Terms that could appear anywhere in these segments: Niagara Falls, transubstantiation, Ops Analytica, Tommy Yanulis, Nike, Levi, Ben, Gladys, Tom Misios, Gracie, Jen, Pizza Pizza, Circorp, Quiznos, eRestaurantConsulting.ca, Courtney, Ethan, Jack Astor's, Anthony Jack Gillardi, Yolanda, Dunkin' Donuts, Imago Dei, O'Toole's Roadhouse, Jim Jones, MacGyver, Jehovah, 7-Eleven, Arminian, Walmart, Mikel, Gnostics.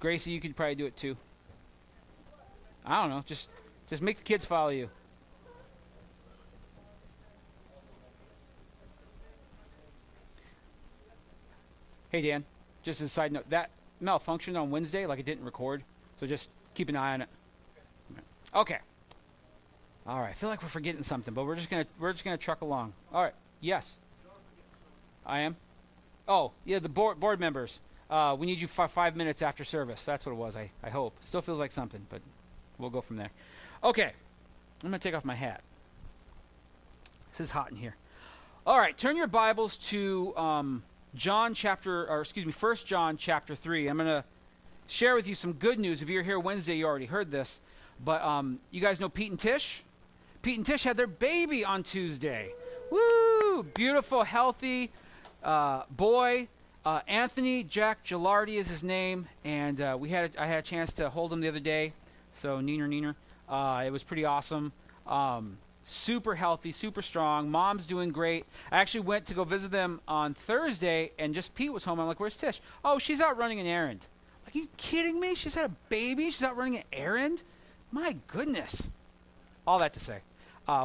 Gracie, you could probably do it too. I don't know. Just make the kids follow you. Hey, Dan. Just as a side note, that malfunctioned on Wednesday, like it didn't record. So just keep an eye on it. Okay. All right. I feel like we're forgetting something, but we're just gonna truck along. All right. Yes. I am. Oh, yeah. The board members. We need you for 5 minutes after service. That's what it was. I hope. Still feels like something, but we'll go from there. Okay. I'm gonna take off my hat. This is hot in here. All right. Turn your Bibles to First John chapter 3. I'm gonna share with you some good news. If you're here Wednesday, you already heard this. But you guys know Pete and Tish? Pete and Tish had their baby on Tuesday. Woo! Beautiful, healthy boy. Anthony Jack Gillardi is his name. And I had a chance to hold him the other day. So, neener. It was pretty awesome. Super healthy, super strong. Mom's doing great. I actually went to go visit them on Thursday, and just Pete was home. I'm like, where's Tish? Oh, she's out running an errand. Like, are you kidding me? She's had a baby? She's out running an errand? My goodness. All that to say,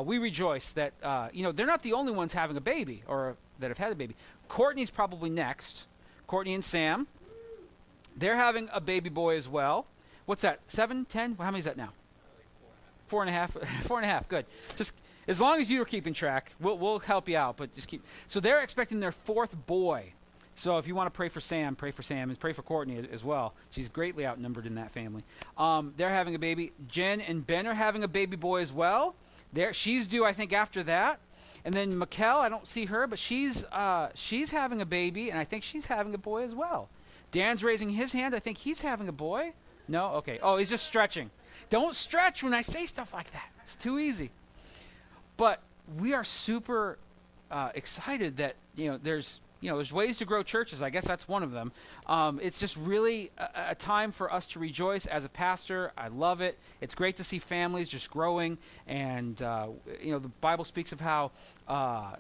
we rejoice that, they're not the only ones having a baby or that have had a baby. Courtney's probably next. Courtney and Sam, they're having a baby boy as well. What's that, 7, 10? Well, how many is that now? 4.5. 4.5, good. Just as long as you are keeping track, we'll help you out, but just keep. So they're expecting their fourth boy. So if you want to pray for Sam, and pray for Courtney as well. She's greatly outnumbered in that family. They're having a baby. Jen and Ben are having a baby boy as well. She's due, I think, after that. And then Mikel, I don't see her, but she's having a baby, and I think she's having a boy as well. Dan's raising his hand. I think he's having a boy. No? Okay. Oh, he's just stretching. Don't stretch when I say stuff like that. It's too easy. But we are super excited that, there's ways to grow churches. I guess that's one of them. It's just really a time for us to rejoice as a pastor. I love it. It's great to see families just growing. And, the Bible speaks of how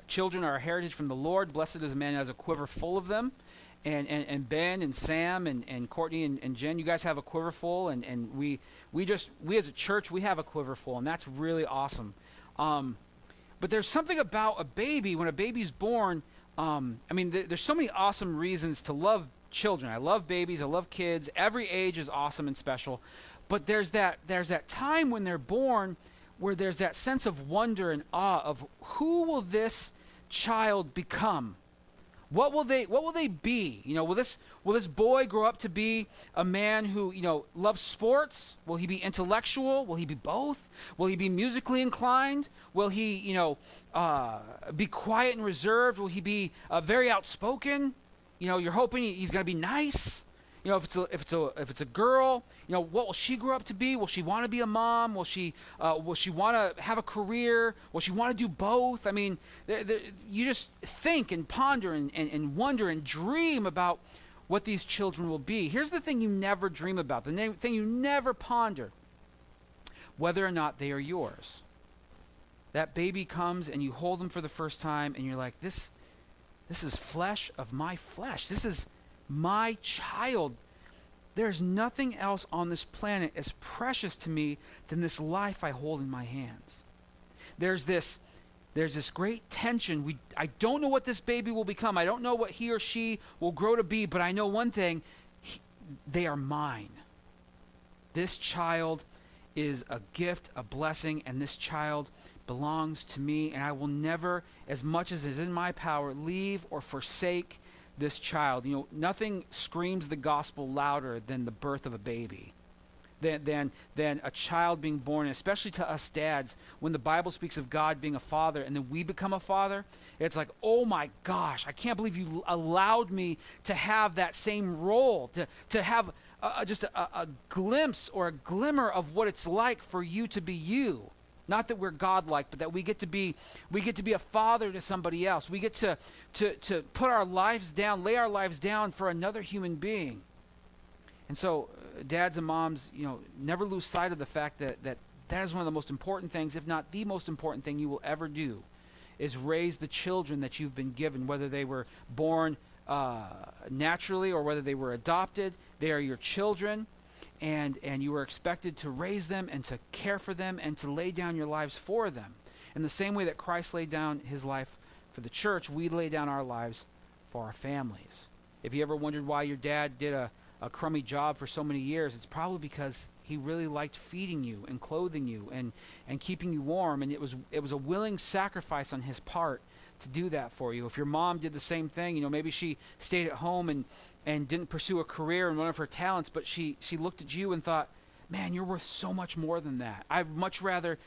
children are a heritage from the Lord. Blessed is a man who has a quiver full of them. And Ben and Sam and Courtney and Jen, you guys have a quiver full. And we as a church, we have a quiver full. And that's really awesome. But there's something about a baby. When a baby's born, there's so many awesome reasons to love children. I love babies. I love kids. Every age is awesome and special. But there's that time when they're born where there's that sense of wonder and awe of who will this child become? What will they be? Will this boy grow up to be a man who, loves sports? Will he be intellectual? Will he be both? Will he be musically inclined? Will he, be quiet and reserved? Will he be very outspoken? You're hoping he's going to be nice. If it's a girl, what will she grow up to be? Will she want to be a mom? Will she want to have a career? Will she want to do both? I mean, you just think and ponder and wonder and dream about what these children will be. Here's the thing you never dream about, the thing you never ponder: whether or not they are yours. That baby comes and you hold them for the first time, and you're like, this is flesh of my flesh. This is my child. There's nothing else on this planet as precious to me than this life I hold in my hands. There's this great tension. I don't know what this baby will become. I don't know what he or she will grow to be, but I know one thing. They are mine. This child is a gift, a blessing, and this child belongs to me, and I will never, as much as is in my power, leave or forsake this child. Nothing screams the gospel louder than the birth of a baby, than a child being born, especially to us dads. When the Bible speaks of God being a father and then we become a father, it's like, oh my gosh, I can't believe you allowed me to have that same role, to have just a glimpse or a glimmer of what it's like for you to be you. Not that we're godlike, but that we get to be a father to somebody else. We get to put our lives down, lay our lives down for another human being. And so, dads and moms, never lose sight of the fact that is one of the most important things, if not the most important thing you will ever do, is raise the children that you've been given, whether they were born naturally or whether they were adopted. They are your children, and you are expected to raise them and to care for them and to lay down your lives for them. In the same way that Christ laid down his life for the church, we lay down our lives for our families. If you ever wondered why your dad did a crummy job for so many years, it's probably because he really liked feeding you and clothing you and keeping you warm, and it was a willing sacrifice on his part to do that for you. If your mom did the same thing, you know, maybe she stayed at home and didn't pursue a career in one of her talents, but she looked at you and thought, man, you're worth so much more than that. I'd much rather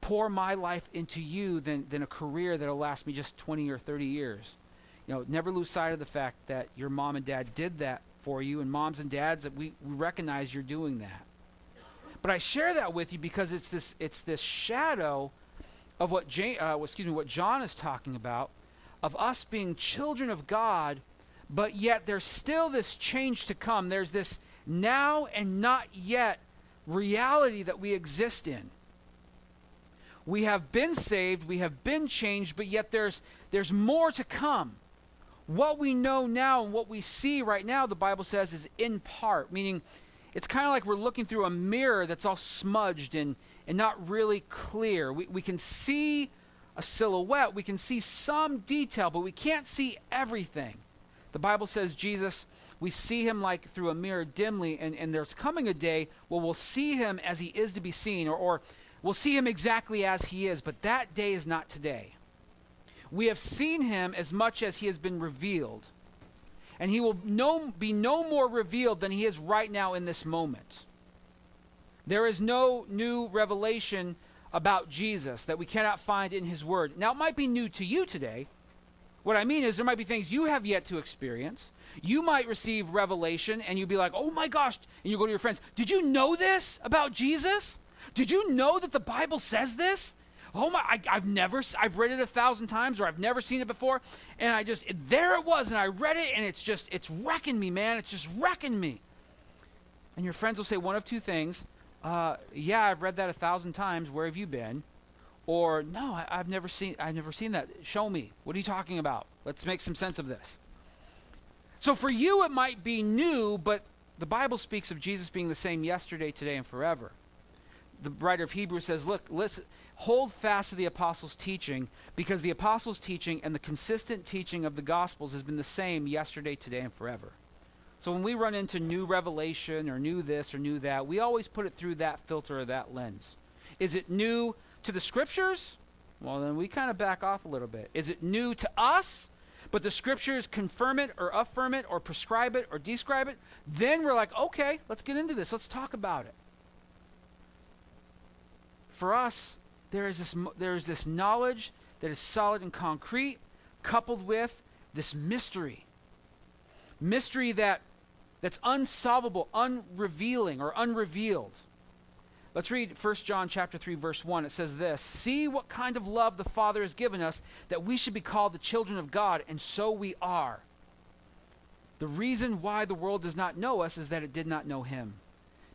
pour my life into you than a career that'll last me just 20 or 30 years. You know, never lose sight of the fact that your mom and dad did that for you, and moms and dads, that we recognize you're doing that. But I share that with you because it's this shadow of what John is talking about, of us being children of God, but yet there's still this change to come. There's this now and not yet reality that we exist in. We have been saved, we have been changed, but yet there's more to come. What we know now and what we see right now, the Bible says, is in part, meaning it's kind of like we're looking through a mirror that's all smudged and not really clear. We can see a silhouette, we can see some detail, but we can't see everything. The Bible says Jesus, we see him like through a mirror dimly, and there's coming a day where we'll see him as he is to be seen, or we'll see him exactly as he is, but that day is not today. We have seen him as much as he has been revealed, and he will be no more revealed than he is right now in this moment. There is no new revelation about Jesus that we cannot find in his word. Now, it might be new to you today. What I mean is there might be things you have yet to experience. You might receive revelation and you'll be like, oh my gosh, and you go to your friends, did you know this about Jesus? Did you know that the Bible says this? Oh my, I've read it 1,000 times, or I've never seen it before. And there it was, and I read it, and it's wrecking me, man. It's just wrecking me. And your friends will say one of two things. Yeah, I've read that 1,000 times. Where have you been? Or no, I've never seen that. Show me. What are you talking about? Let's make some sense of this. So for you, it might be new, but the Bible speaks of Jesus being the same yesterday, today, and forever. The writer of Hebrews says, look, listen, hold fast to the apostles' teaching, because the apostles' teaching and the consistent teaching of the Gospels has been the same yesterday, today, and forever. So when we run into new revelation or new this or new that, we always put it through that filter or that lens. Is it new to the Scriptures? Well, then we kind of back off a little bit. Is it new to us, but the Scriptures confirm it or affirm it or prescribe it or describe it? Then we're like, okay, let's get into this. Let's talk about it. For us, there is this knowledge that is solid and concrete, coupled with this mystery that's unsolvable, unrevealing, or unrevealed. Let's read 1 John chapter 3, verse 1. It says this: "See what kind of love the Father has given us, that we should be called the children of God, and so we are. The reason why the world does not know us is that it did not know him.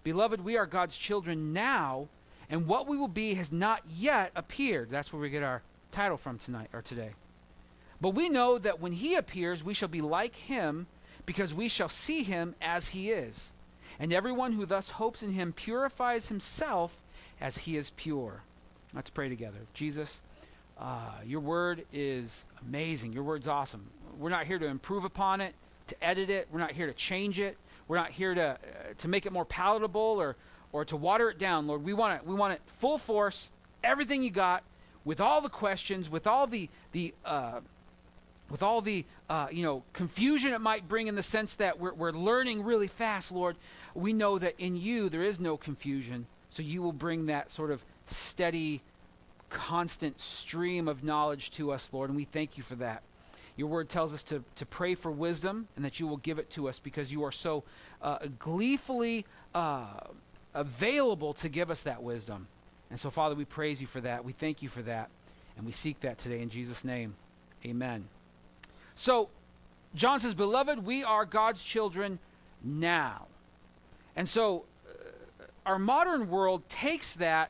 Beloved, we are God's children now, and what we will be has not yet appeared." That's where we get our title from today. "But we know that when he appears, we shall be like him, because we shall see him as he is. And everyone who thus hopes in him purifies himself as he is pure." Let's pray together. Jesus, your word is amazing. Your word's awesome. We're not here to improve upon it, to edit it. We're not here to change it. We're not here to make it more palatable or to water it down, Lord. We want it full force, everything you got, with all the questions, with all the confusion it might bring, in the sense that we're learning really fast, Lord. We know that in you there is no confusion, so you will bring that sort of steady, constant stream of knowledge to us, Lord, and we thank you for that. Your word tells us to pray for wisdom, and that you will give it to us, because you are so gleefully available to give us that wisdom. And so, Father, we praise you for that. We thank you for that. And we seek that today in Jesus' name. Amen. So John says, "Beloved, we are God's children now." And so our modern world takes that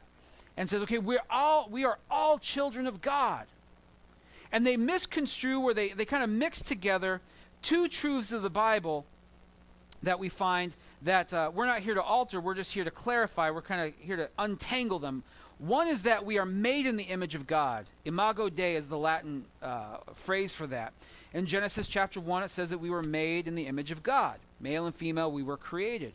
and says, okay, we are all children of God. And they misconstrue, or they kind of mix together two truths of the Bible that we find that we're not here to alter, we're just here to clarify, we're kind of here to untangle them. One is that we are made in the image of God. Imago Dei is the Latin phrase for that. In Genesis chapter 1, it says that we were made in the image of God. Male and female, we were created.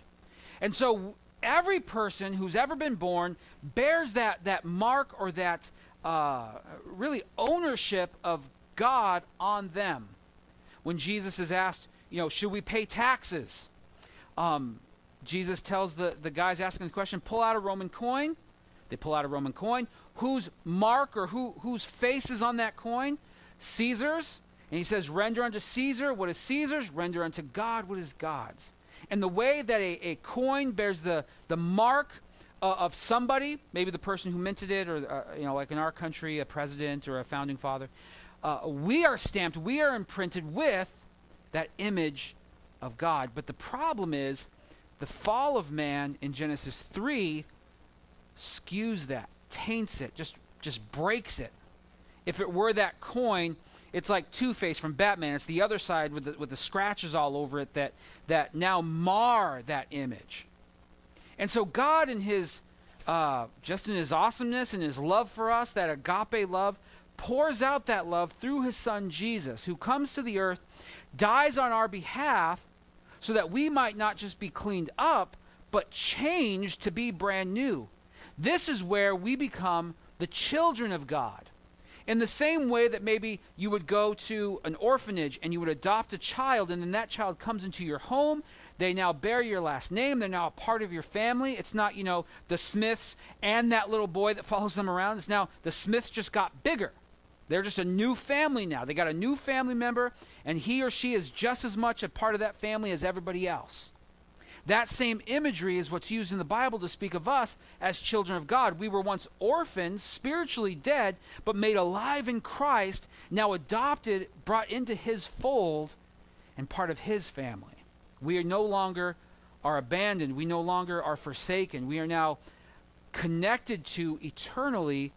And so every person who's ever been born bears that mark or that really ownership of God on them. When Jesus is asked, should we pay taxes? Jesus tells the guys asking the question, pull out a Roman coin. They pull out a Roman coin. Whose mark or whose face is on that coin? Caesar's. And he says, render unto Caesar what is Caesar's, render unto God what is God's. And the way that a coin bears the mark of somebody, maybe the person who minted it, or like in our country, a president or a founding father, we are stamped, we are imprinted with that image of God. But the problem is the fall of man in Genesis 3 skews that, taints it, just breaks it. If it were that coin, it's like Two-Face from Batman. It's the other side with the scratches all over it that now mar that image. And so God, in his just in his awesomeness and his love for us, that agape love, pours out that love through his son Jesus, who comes to the earth, dies on our behalf, so that we might not just be cleaned up, but changed to be brand new. This is where we become the children of God. In the same way that maybe you would go to an orphanage and you would adopt a child, and then that child comes into your home, they now bear your last name, they're now a part of your family. It's not, the Smiths and that little boy that follows them around. It's now the Smiths just got bigger. They're just a new family now. They got a new family member, and he or she is just as much a part of that family as everybody else. That same imagery is what's used in the Bible to speak of us as children of God. We were once orphans, spiritually dead, but made alive in Christ, now adopted, brought into his fold, and part of his family. We are no longer are abandoned. We no longer are forsaken. We are now connected to eternally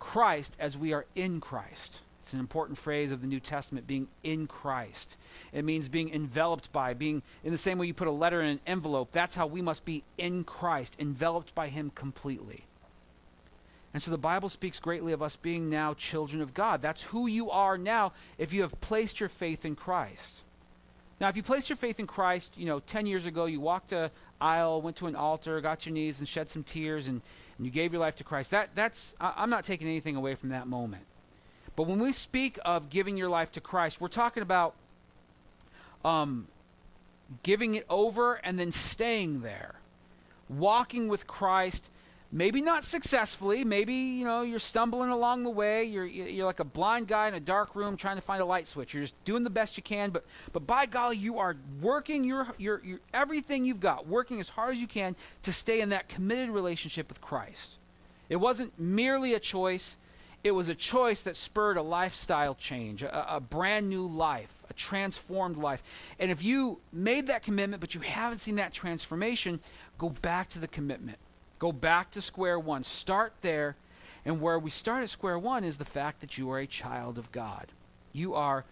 Christ as we are in Christ. It's an important phrase of the New Testament, being in Christ. It means being enveloped by, being in the same way you put a letter in an envelope. That's how we must be in Christ, enveloped by him completely. And so the Bible speaks greatly of us being now children of God. That's who you are now if you have placed your faith in Christ. Now, if you placed your faith in Christ, 10 years ago, you walked an aisle, went to an altar, got your knees and shed some tears, and you gave your life to Christ. I'm not taking anything away from that moment. But when we speak of giving your life to Christ, we're talking about giving it over and then staying there. Walking with Christ, maybe not successfully. Maybe, you're stumbling along the way. You're like a blind guy in a dark room trying to find a light switch. You're just doing the best you can. But by golly, you are working your everything you've got, working as hard as you can to stay in that committed relationship with Christ. It wasn't merely a choice. It was a choice that spurred a lifestyle change, a brand new life, a transformed life. And if you made that commitment, but you haven't seen that transformation, go back to the commitment. Go back to square one. Start there. And where we start at square one is the fact that you are a child of God. You are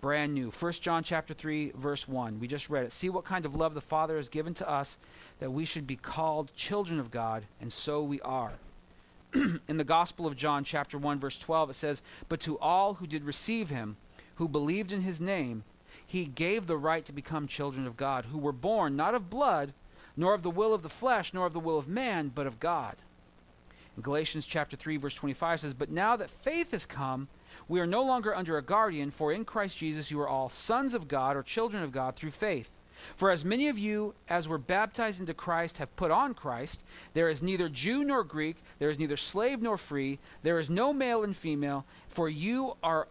brand new. 1 John chapter 3, verse 1. We just read it. See what kind of love the Father has given to us, that we should be called children of God, and so we are. In the Gospel of John, chapter 1, verse 12, it says, but to all who did receive him, who believed in his name, he gave the right to become children of God, who were born not of blood, nor of the will of the flesh, nor of the will of man, but of God. In Galatians chapter 3, verse 25 says, but now that faith has come, we are no longer under a guardian, for in Christ Jesus you are all sons of God, or children of God, through faith. For as many of you as were baptized into Christ have put on Christ. There is neither Jew nor Greek, there is neither slave nor free, there is no male and female, for you are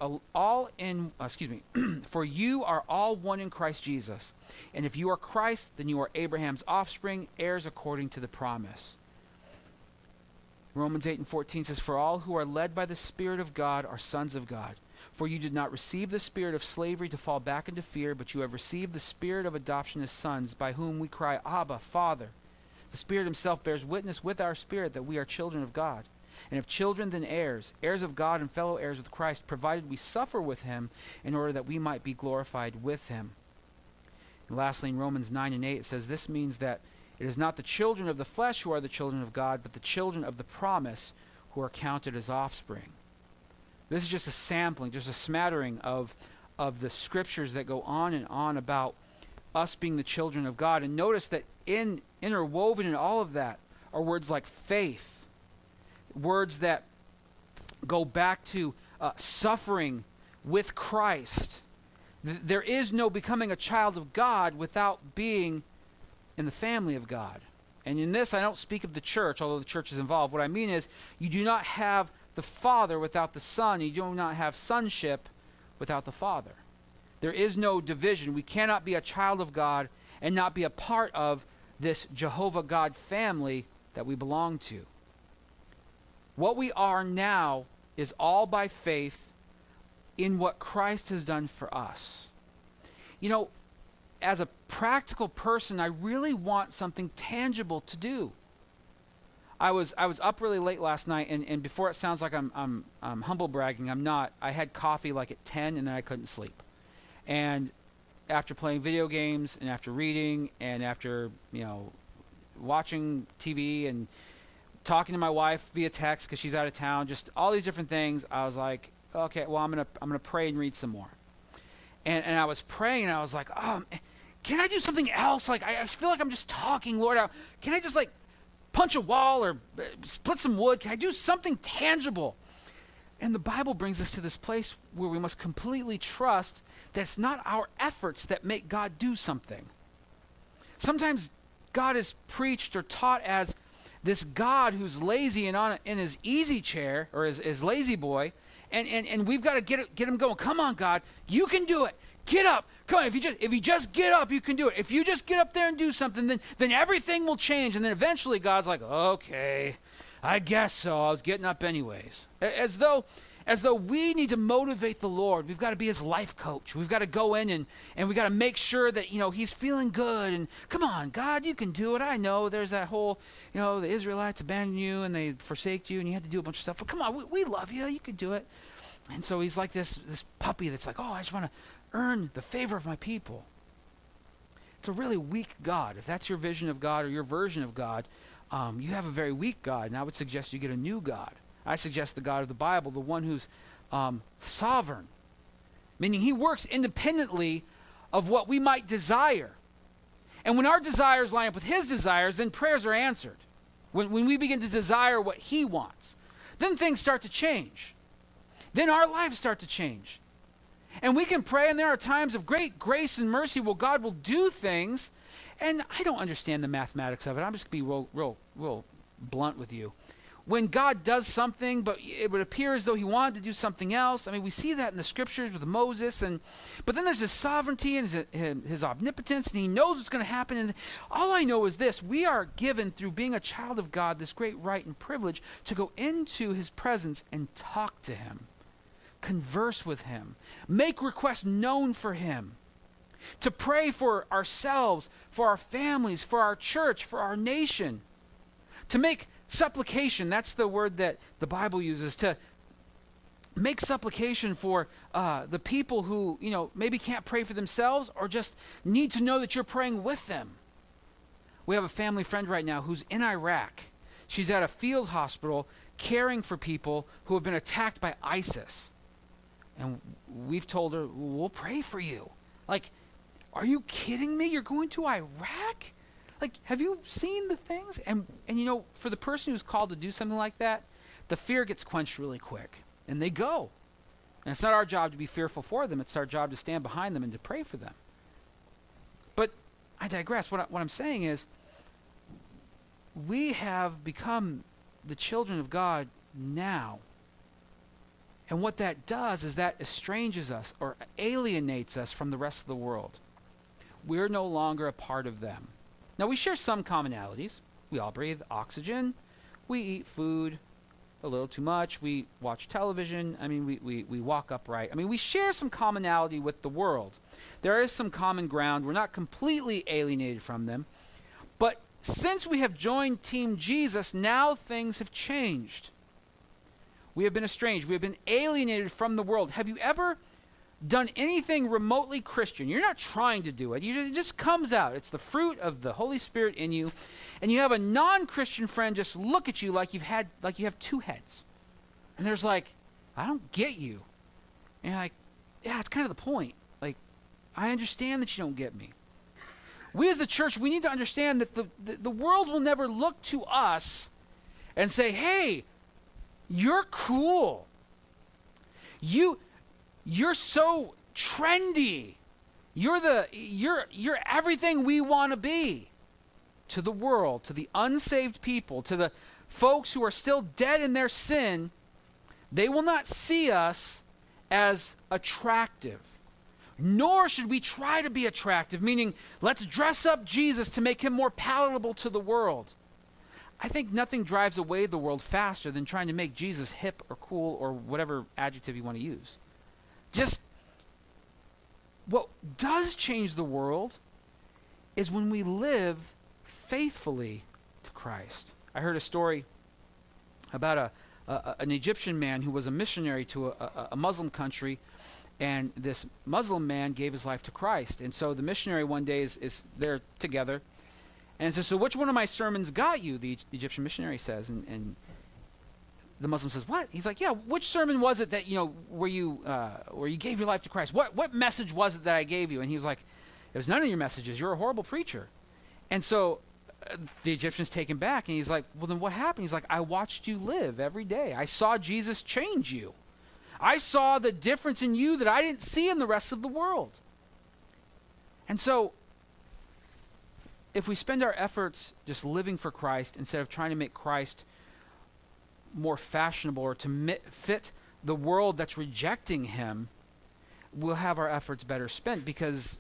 for you are all one in Christ Jesus. And if you are Christ, then you are Abraham's offspring, heirs according to the promise. Romans 8:14 says, for all who are led by the Spirit of God are sons of God. For you did not receive the spirit of slavery to fall back into fear, but you have received the spirit of adoption as sons, by whom we cry, Abba, Father. The Spirit himself bears witness with our spirit that we are children of God. And if children, then heirs, heirs of God and fellow heirs with Christ, provided we suffer with him in order that we might be glorified with him. And lastly, in Romans 9 and 8, it says, this means that it is not the children of the flesh who are the children of God, but the children of the promise who are counted as offspring. This is just a sampling, just a smattering of the scriptures that go on and on about us being the children of God. And notice that interwoven in all of that are words like faith, words that go back to suffering with Christ. There is no becoming a child of God without being in the family of God. And in this, I don't speak of the church, although the church is involved. What I mean is, you do not have the Father without the Son. You do not have sonship without the Father. There is no division. We cannot be a child of God and not be a part of this Jehovah God family that we belong to. What we are now is all by faith in what Christ has done for us. You know, as a practical person, I really want something tangible to do. I was up really late last night, and before it sounds like I'm humble bragging, I'm not. I had coffee like at 10, and then I couldn't sleep. And after playing video games, and after reading, and after, you know, watching TV, and talking to my wife via text because she's out of town, just all these different things, I was like, okay, well, I'm gonna pray and read some more. And I was praying, and I was like, can I do something else? Like, I feel like I'm just talking, Lord. Can I just, like, punch a wall or split some wood? Can I do something tangible? And the Bible brings us to this place where we must completely trust that it's not our efforts that make God do something. Sometimes God is preached or taught as this God who's lazy and in his easy chair, or his lazy boy, and we've got to get him going. Come on, God, you can do it. Get up. Come on, if you just get up, you can do it. If you just get up there and do something, then everything will change. And then eventually God's like, okay, I guess so. I was getting up anyways. As though we need to motivate the Lord. We've got to be his life coach. We've got to go in and we've got to make sure that, you know, he's feeling good. And come on, God, you can do it. I know there's that whole, you know, the Israelites abandoned you and they forsake you and you had to do a bunch of stuff. But come on, we love you. You can do it. And so he's like this puppy that's like, oh, I just want to earn the favor of my people. It's a really weak God. If that's your vision of God or your version of God, you have a very weak God. And I would suggest you get a new God. I suggest the God of the Bible, the one who's sovereign, meaning he works independently of what we might desire. And when our desires line up with his desires, then prayers are answered. When we begin to desire what he wants, then things start to change. Then our lives start to change. And we can pray, and there are times of great grace and mercy where God will do things. And I don't understand the mathematics of it. I'm just going to be real blunt with you. When God does something, but it would appear as though he wanted to do something else. I mean, we see that in the scriptures with Moses. But then there's his sovereignty and his omnipotence, and he knows what's going to happen. And all I know is this. We are given, through being a child of God, this great right and privilege to go into his presence and talk to him, converse with him, make requests known for him, to pray for ourselves, for our families, for our church, for our nation, to make supplication. That's the word that the Bible uses, to make supplication for the people who, you know, maybe can't pray for themselves or just need to know that you're praying with them. We have a family friend right now who's in Iraq. She's at a field hospital caring for people who have been attacked by ISIS. And we've told her, we'll pray for you. Like, are you kidding me? You're going to Iraq? Like, have you seen the things? And you know, for the person who's called to do something like that, the fear gets quenched really quick, and they go. And it's not our job to be fearful for them. It's our job to stand behind them and to pray for them. But I digress. What I'm saying is, we have become the children of God now. And what that does is that estranges us or alienates us from the rest of the world. We're no longer a part of them. Now, we share some commonalities. We all breathe oxygen. We eat food a little too much. We watch television. I mean, we walk upright. I mean, we share some commonality with the world. There is some common ground. We're not completely alienated from them. But since we have joined Team Jesus, now things have changed. We have been estranged. We have been alienated from the world. Have you ever done anything remotely Christian, you're not trying to do it, it just comes out. It's the fruit of the Holy Spirit in you, and you have a non-Christian friend just look at you like you have two heads. And there's like, I don't get you. And you're like, yeah, it's kind of the point. Like, I understand that you don't get me. We as the church, we need to understand that the world will never look to us and say, hey, you're cool. You're so trendy. You're everything we want to be. To the world, to the unsaved people, to the folks who are still dead in their sin, they will not see us as attractive. Nor should we try to be attractive, meaning let's dress up Jesus to make him more palatable to the world. I think nothing drives away the world faster than trying to make Jesus hip or cool or whatever adjective you want to use. Just what does change the world is when we live faithfully to Christ. I heard a story about an Egyptian man who was a missionary to a Muslim country, and this Muslim man gave his life to Christ. And so the missionary one day is there together and says, so which one of my sermons got you? The Egyptian missionary says, and the Muslim says, what? He's like, yeah, which sermon was it that, where you gave your life to Christ? What message was it that I gave you? And he was like, it was none of your messages. You're a horrible preacher. And so the Egyptian's taken back, and he's like, well, then what happened? He's like, I watched you live every day. I saw Jesus change you. I saw the difference in you that I didn't see in the rest of the world. And so if we spend our efforts just living for Christ instead of trying to make Christ more fashionable or to fit the world that's rejecting him, we'll have our efforts better spent because,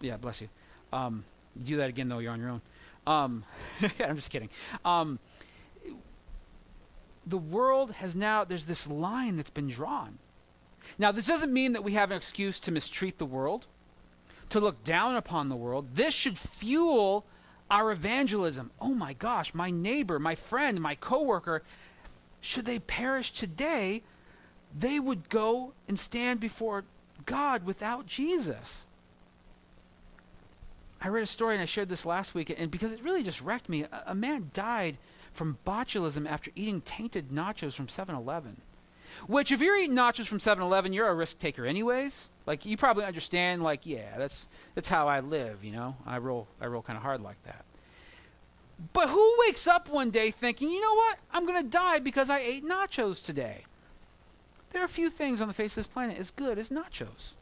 yeah, bless you. Do that again, though, you're on your own. I'm just kidding. The world has now, there's this line that's been drawn. Now, this doesn't mean that we have an excuse to mistreat the world, to look down upon the world. This should fuel our evangelism. Oh my gosh, my neighbor, my friend, my coworker, should they perish today, they would go and stand before God without Jesus. I read a story, and I shared this last week, and because it really just wrecked me, a man died from botulism after eating tainted nachos from 7-Eleven. Which, if you're eating nachos from 7-Eleven, you're a risk taker anyways. Like, you probably understand, like, yeah, that's how I live, I roll kind of hard like that. But who wakes up one day thinking, you know what? I'm going to die because I ate nachos today. There are a few things on the face of this planet as good as nachos.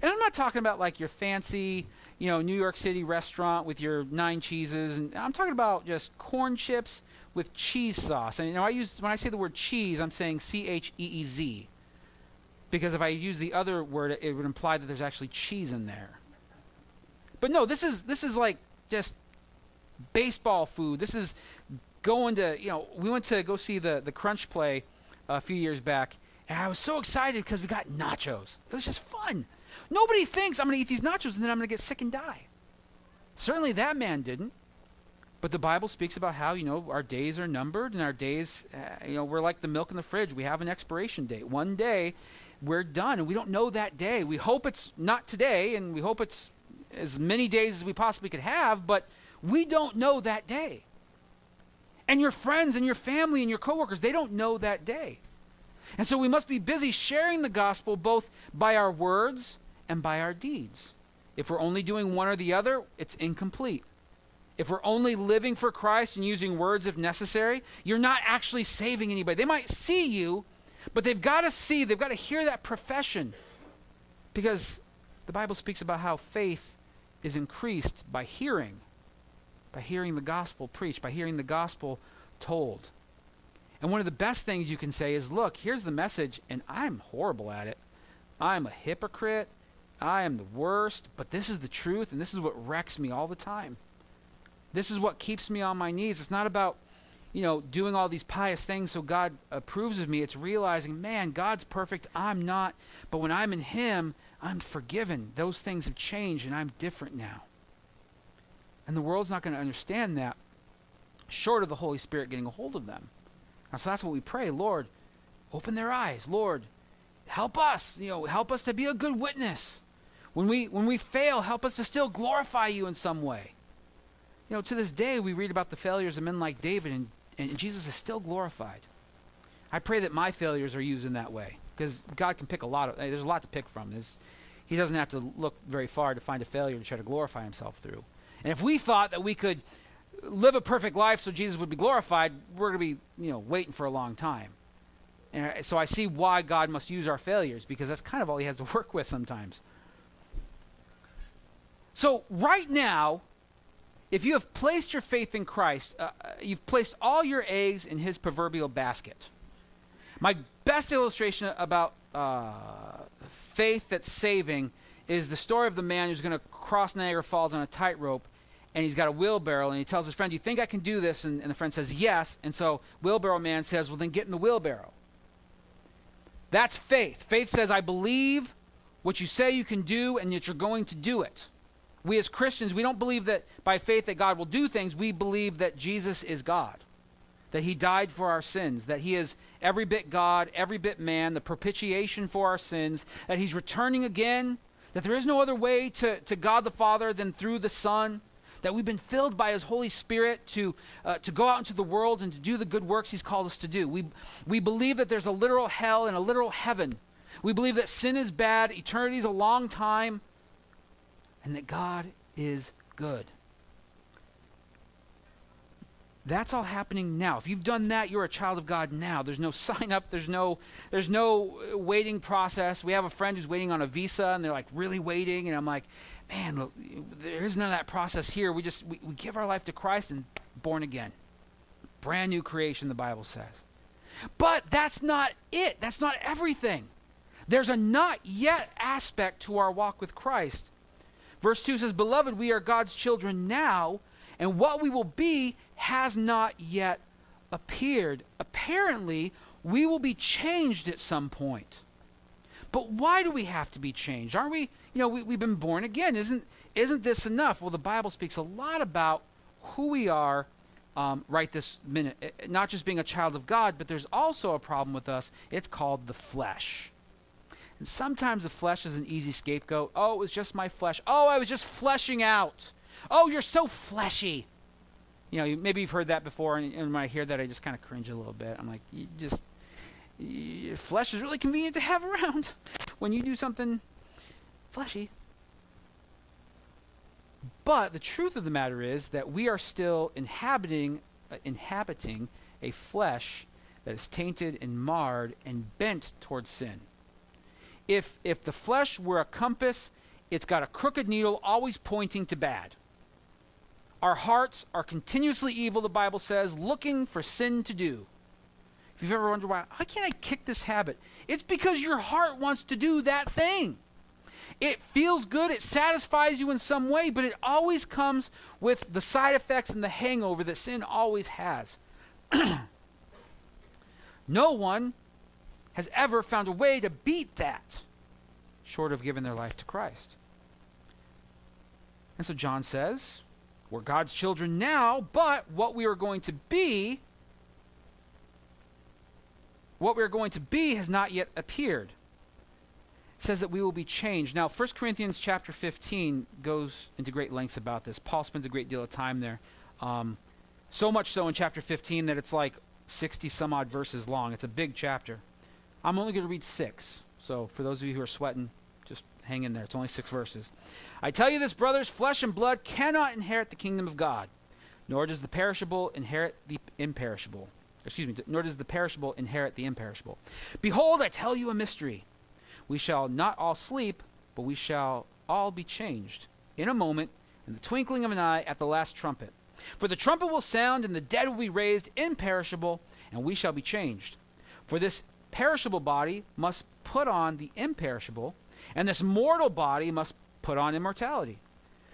And I'm not talking about, like, your fancy, New York City restaurant with your 9 cheeses. And I'm talking about just corn chips with cheese sauce. And, when I say the word cheese, I'm saying C-H-E-E-Z. Because if I use the other word, it would imply that there's actually cheese in there. But no, this is like just baseball food. This is going to, we went to go see the Crunch play a few years back. And I was so excited because we got nachos. It was just fun. Nobody thinks I'm going to eat these nachos and then I'm going to get sick and die. Certainly that man didn't. But the Bible speaks about how, our days are numbered, and our days, we're like the milk in the fridge. We have an expiration date. One day we're done, and we don't know that day. We hope it's not today, and we hope it's as many days as we possibly could have, but we don't know that day. And your friends and your family and your coworkers, they don't know that day. And so we must be busy sharing the gospel both by our words and by our deeds. If we're only doing one or the other, it's incomplete. If we're only living for Christ and using words if necessary, you're not actually saving anybody. They might see you, but they've got to hear that profession. Because the Bible speaks about how faith is increased by hearing the gospel preached, by hearing the gospel told. And one of the best things you can say is, look, here's the message, and I'm horrible at it. I'm a hypocrite. I am the worst, but this is the truth, and this is what wrecks me all the time. This is what keeps me on my knees. It's not about, doing all these pious things so God approves of me. It's realizing, man, God's perfect. I'm not. But when I'm in him, I'm forgiven. Those things have changed, and I'm different now. And the world's not going to understand that short of the Holy Spirit getting a hold of them. And so that's what we pray. Lord, open their eyes. Lord, Help us, help us to be a good witness. When we fail, help us to still glorify you in some way. To this day, we read about the failures of men like David, and Jesus is still glorified. I pray that my failures are used in that way, because God can pick there's a lot to pick from. He doesn't have to look very far to find a failure to try to glorify himself through. And if we thought that we could live a perfect life so Jesus would be glorified, we're going to be, waiting for a long time. And so I see why God must use our failures, because that's kind of all he has to work with sometimes. So right now, if you have placed your faith in Christ, you've placed all your eggs in his proverbial basket. My best illustration about faith that's saving is the story of the man who's going to cross Niagara Falls on a tightrope, and he's got a wheelbarrow, and he tells his friend, "Do you think I can do this?" And the friend says, "Yes." And so wheelbarrow man says, "Well, then get in the wheelbarrow." That's faith. Faith says, I believe what you say you can do, and that you're going to do it. We as Christians, we don't believe that by faith that God will do things. We believe that Jesus is God, that he died for our sins, that he is every bit God, every bit man, the propitiation for our sins, that he's returning again, that there is no other way to God the Father than through the Son, that we've been filled by his Holy Spirit to go out into the world and to do the good works he's called us to do. We believe that there's a literal hell and a literal heaven. We believe that sin is bad, eternity's a long time, and that God is good. That's all happening now. If you've done that, you're a child of God now. There's no sign up. There's no waiting process. We have a friend who's waiting on a visa, and they're like, really waiting? And I'm like, man, look, there is none of that process here. We give our life to Christ and born again. Brand new creation, the Bible says. But that's not it. That's not everything. There's a not yet aspect to our walk with Christ. Verse 2 says, "Beloved, we are God's children now, and what we will be has not yet appeared." Apparently, we will be changed at some point. But why do we have to be changed? Aren't we, we've been born again. Isn't this enough? Well, the Bible speaks a lot about who we are right this minute. Not just being a child of God, but there's also a problem with us. It's called the flesh. And sometimes the flesh is an easy scapegoat. Oh, it was just my flesh. Oh, I was just fleshing out. Oh, you're so fleshy. Maybe you've heard that before, and when I hear that, I just kind of cringe a little bit. I'm like, your flesh is really convenient to have around when you do something fleshy. But the truth of the matter is that we are still inhabiting a flesh that is tainted and marred and bent towards sin. If the flesh were a compass, it's got a crooked needle always pointing to bad. Our hearts are continuously evil, the Bible says, looking for sin to do. If you've ever wondered why, how can I kick this habit? It's because your heart wants to do that thing. It feels good, it satisfies you in some way, but it always comes with the side effects and the hangover that sin always has. No one has ever found a way to beat that short of giving their life to Christ. And so John says, we're God's children now, but what we are going to be has not yet appeared. It says that we will be changed. Now, 1 Corinthians chapter 15 goes into great lengths about this. Paul spends a great deal of time there. So much so in chapter 15 that it's like 60 some odd verses long. It's a big chapter. I'm only going to read 6. So for those of you who are sweating, just hang in there. It's only 6 verses. "I tell you this, brothers, flesh and blood cannot inherit the kingdom of God, nor does the perishable inherit the imperishable. Nor does the perishable inherit the imperishable. Behold, I tell you a mystery. We shall not all sleep, but we shall all be changed in a moment, in the twinkling of an eye, at the last trumpet. For the trumpet will sound, and the dead will be raised imperishable, and we shall be changed. For this perishable body must put on the imperishable, and this mortal body must put on immortality.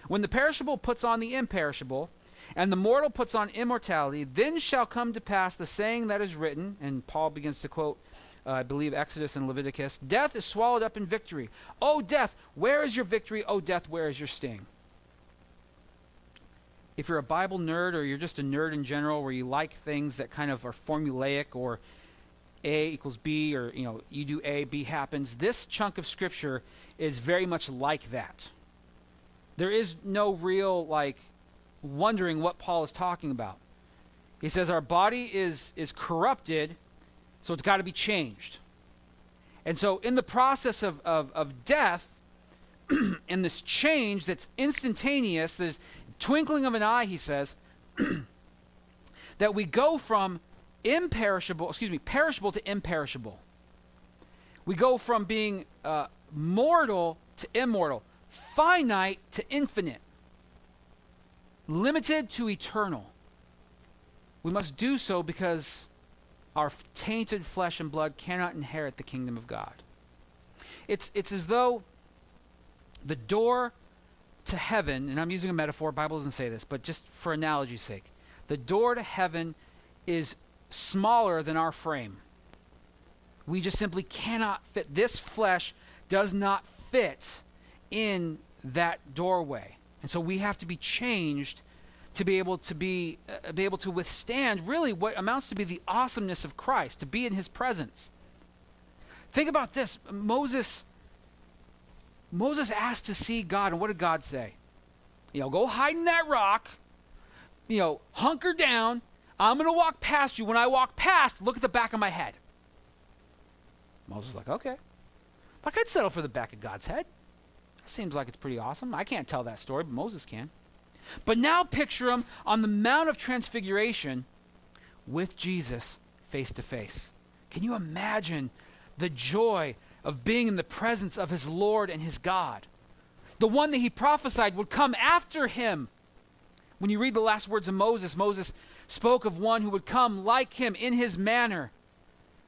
When the perishable puts on the imperishable, and the mortal puts on immortality, then shall come to pass the saying that is written," and Paul begins to quote, I believe, Exodus and Leviticus, "Death is swallowed up in victory. O death, where is your victory? O death, where is your sting?" If you're a Bible nerd, or you're just a nerd in general, where you like things that kind of are formulaic or A equals B, or, you know, you do A, B happens. This chunk of scripture is very much like that. There is no real, like, wondering what Paul is talking about. He says our body is corrupted, so it's got to be changed. And so in the process of death, in this change that's instantaneous, there's twinkling of an eye, he says, that we go from perishable to imperishable. We go from being mortal to immortal, finite to infinite, limited to eternal. We must do so because our tainted flesh and blood cannot inherit the kingdom of God. It's as though the door to heaven, and I'm using a metaphor, Bible doesn't say this, but just for analogy's sake, the door to heaven is smaller than our frame. We just simply cannot fit. This flesh does not fit in that doorway. And so we have to be changed to be able to withstand really what amounts to be the awesomeness of Christ, to be in his presence. Think about this. Moses asked to see God, and what did God say? You know, go hide in that rock. You know, hunker down. I'm going to walk past you. When I walk past, look at the back of my head. Moses is like, okay. Like, I'd settle for the back of God's head. That seems like it's pretty awesome. I can't tell that story, but Moses can. But now picture him on the Mount of Transfiguration with Jesus face to face. Can you imagine the joy of being in the presence of his Lord and his God? The one that he prophesied would come after him. When you read the last words of Moses, Moses spoke of one who would come like him in his manner,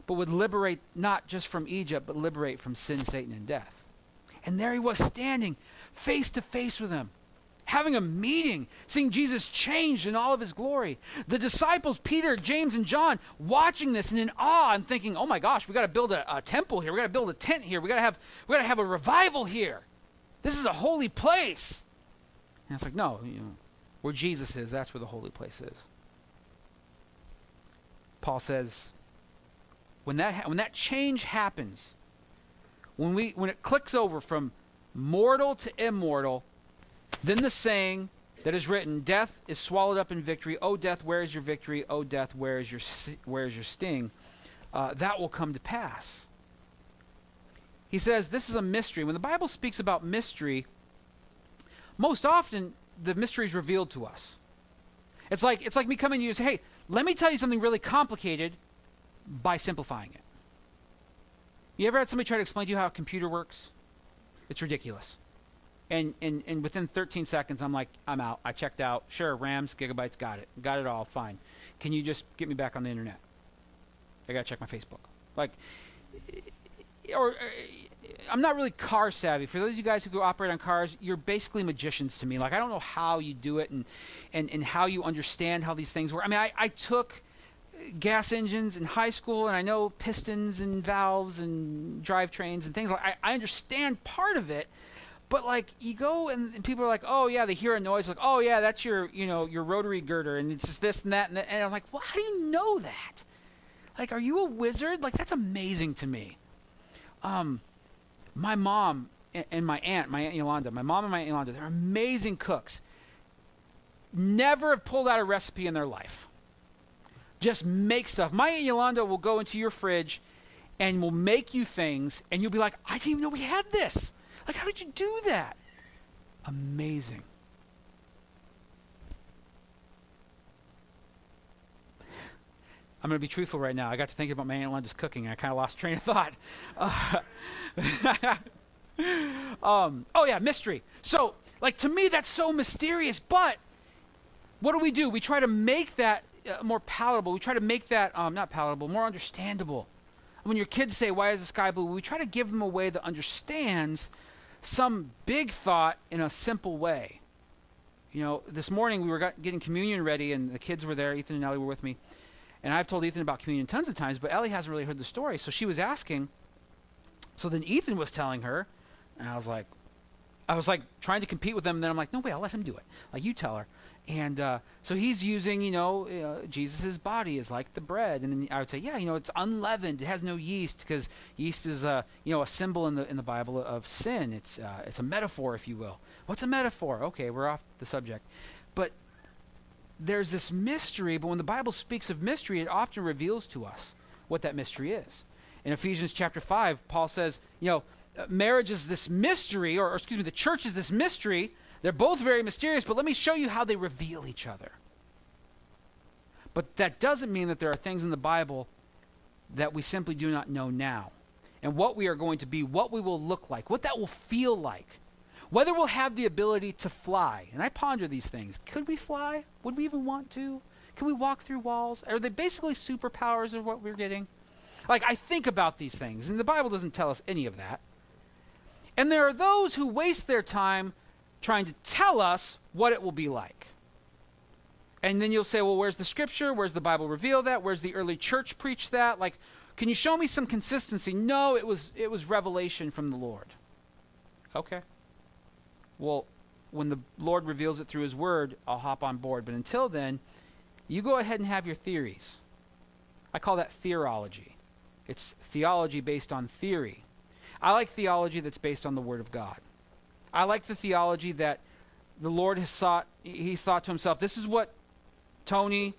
but would liberate not just from Egypt, but liberate from sin, Satan, and death. And there he was standing face to face with him, having a meeting, seeing Jesus changed in all of his glory. The disciples, Peter, James, and John, watching this and in awe and thinking, oh my gosh, we got to build a temple here. We got to build a tent here. We got to have a revival here. This is a holy place. And it's like, no, you know, where Jesus is, that's where the holy place is. Paul says, when that change happens, when it clicks over from mortal to immortal, then the saying that is written, death is swallowed up in victory. Oh, death, where is your victory? Oh, death, where is your sting? That will come to pass. He says this is a mystery. When the Bible speaks about mystery, most often the mystery is revealed to us. It's like me coming to you and say, hey, let me tell you something really complicated by simplifying it. You ever had somebody try to explain to you how a computer works? It's ridiculous. And within 13 seconds, I'm like, I'm out. I checked out. Sure, RAMs, gigabytes, got it. Got it all, fine. Can you just get me back on the internet? I got to check my Facebook. Like, or I'm not really car savvy. For those of you guys who operate on cars, you're basically magicians to me. Like, I don't know how you do it and how you understand how these things work. I mean, I took gas engines in high school, and I know pistons and valves and drivetrains and things. Like, I understand part of it. But like you go and people are like, oh yeah, they hear a noise like, oh yeah, that's your, you know, your rotary girder, and it's just this and that and that. And I'm like, well, how do you know that? Like, are you a wizard? Like, that's amazing to me. My mom and my mom and my aunt Yolanda, they're amazing cooks. Never have pulled out a recipe in their life. Just make stuff. My aunt Yolanda will go into your fridge and will make you things, and you'll be like, I didn't even know we had this. Like, how did you do that? Amazing. I'm going to be truthful right now. I got to thinking about my Aunt Linda's cooking, and I kind of lost train of thought. Oh, yeah, mystery. So, like, to me, that's so mysterious. But what do? We try to make that more palatable. We try to make that, more understandable. When your kids say, why is the sky blue? We try to give them a way that understands some big thought in a simple way. You know, this morning we were getting communion ready, and the kids were there. Ethan and Ellie were with me. And I've told Ethan about communion tons of times, but Ellie hasn't really heard the story. So she was asking. So then Ethan was telling her, and I was like trying to compete with them. And then I'm like, no way, I'll let him do it. Like, you tell her. And so he's using, Jesus' body is like the bread. And then I would say, it's unleavened. It has no yeast, because yeast is, a symbol in the Bible of sin. It's a metaphor, if you will. What's a metaphor? Okay, we're off the subject. But there's this mystery. But when the Bible speaks of mystery, it often reveals to us what that mystery is. In Ephesians chapter 5, Paul says, marriage is this mystery, or the church is this mystery. They're both very mysterious, but let me show you how they reveal each other. But that doesn't mean that there are things in the Bible that we simply do not know now. And what we are going to be, what we will look like, what that will feel like, whether we'll have the ability to fly. And I ponder these things. Could we fly? Would we even want to? Can we walk through walls? Are they basically superpowers of what we're getting? I think about these things, and the Bible doesn't tell us any of that. And there are those who waste their time trying to tell us what it will be like. And then you'll say, well, where's the scripture? Where's the Bible reveal that? Where's the early church preach that? Can you show me some consistency? No, it was revelation from the Lord. Okay. Well, when the Lord reveals it through his word, I'll hop on board. But until then, you go ahead and have your theories. I call that theology. It's theology based on theory. I like theology that's based on the word of God. I like the theology that the Lord has sought. He thought to himself, this is what Tony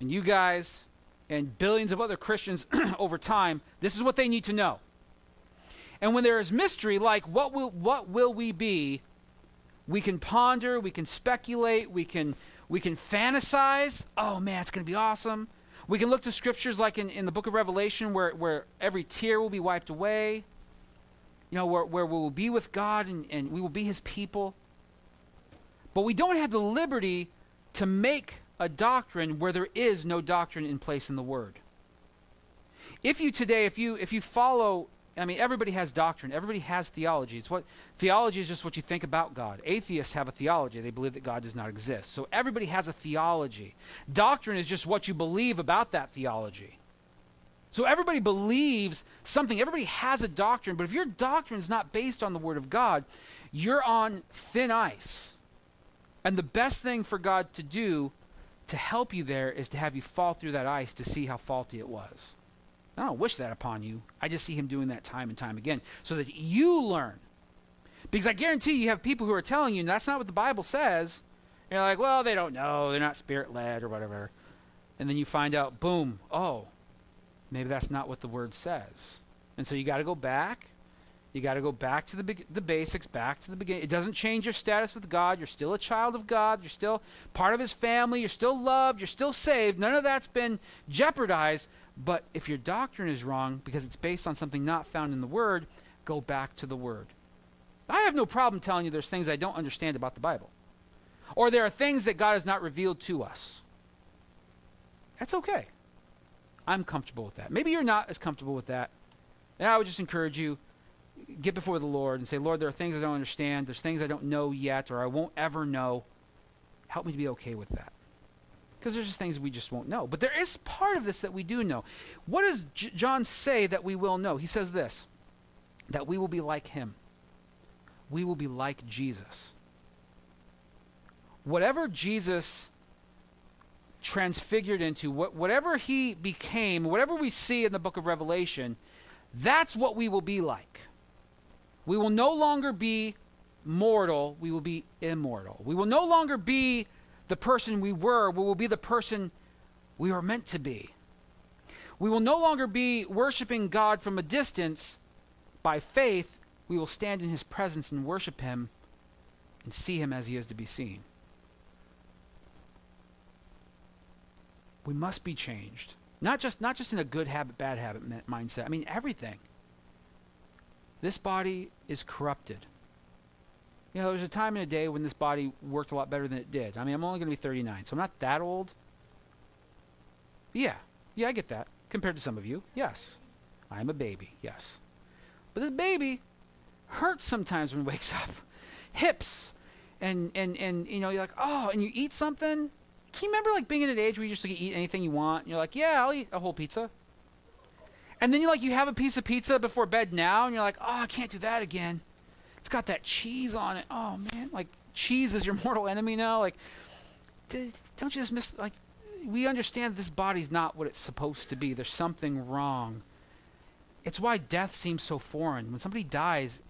and you guys and billions of other Christians over time, this is what they need to know. And when there is mystery, what will we be, we can ponder, we can speculate, we can fantasize. Oh man, it's going to be awesome. We can look to scriptures like in the book of Revelation where every tear will be wiped away. Where we will be with God and we will be his people. But we don't have the liberty to make a doctrine where there is no doctrine in place in the word. If you follow, everybody has doctrine. Everybody has theology. Theology is just what you think about God. Atheists have a theology. They believe that God does not exist. So everybody has a theology. Doctrine is just what you believe about that theology. So everybody believes something. Everybody has a doctrine. But if your doctrine is not based on the word of God, you're on thin ice. And the best thing for God to do to help you there is to have you fall through that ice to see how faulty it was. I don't wish that upon you. I just see him doing that time and time again so that you learn. Because I guarantee you have people who are telling you, that's not what the Bible says. And you're like, well, they don't know. They're not spirit-led or whatever. And then you find out, boom, oh, maybe that's not what the word says. And so you got to go back. You got to go back to the basics, back to the beginning. It doesn't change your status with God. You're still a child of God. You're still part of his family. You're still loved. You're still saved. None of that's been jeopardized. But if your doctrine is wrong because it's based on something not found in the word, go back to the word. I have no problem telling you there's things I don't understand about the Bible. Or there are things that God has not revealed to us. That's okay. I'm comfortable with that. Maybe you're not as comfortable with that. And I would just encourage you, get before the Lord and say, Lord, there are things I don't understand. There's things I don't know yet or I won't ever know. Help me to be okay with that. Because there's just things we just won't know. But there is part of this that we do know. What does John say that we will know? He says this, that we will be like him. We will be like Jesus. Whatever Jesus transfigured into, whatever he became, whatever we see in the book of Revelation, that's what we will be like. We will no longer be mortal, we will be immortal. We will no longer be the person we were, we will be the person we were meant to be. We will no longer be worshiping God from a distance. By faith, we will stand in his presence and worship him and see him as he is to be seen. We must be changed. Not just in a good habit, bad habit mindset. Everything. This body is corrupted. There was a time in a day when this body worked a lot better than it did. I'm only going to be 39, so I'm not that old. Yeah, I get that. Compared to some of you, yes. I'm a baby, yes. But this baby hurts sometimes when it wakes up. Hips. And you're like, oh, and you eat something. Can you remember being at an age where you just eat anything you want? And you're like, yeah, I'll eat a whole pizza. And then you have a piece of pizza before bed now, and you're like, oh, I can't do that again. It's got that cheese on it. Oh, man, cheese is your mortal enemy now. don't you just miss, like, we understand this body's not what it's supposed to be. There's something wrong. It's why death seems so foreign. When somebody dies,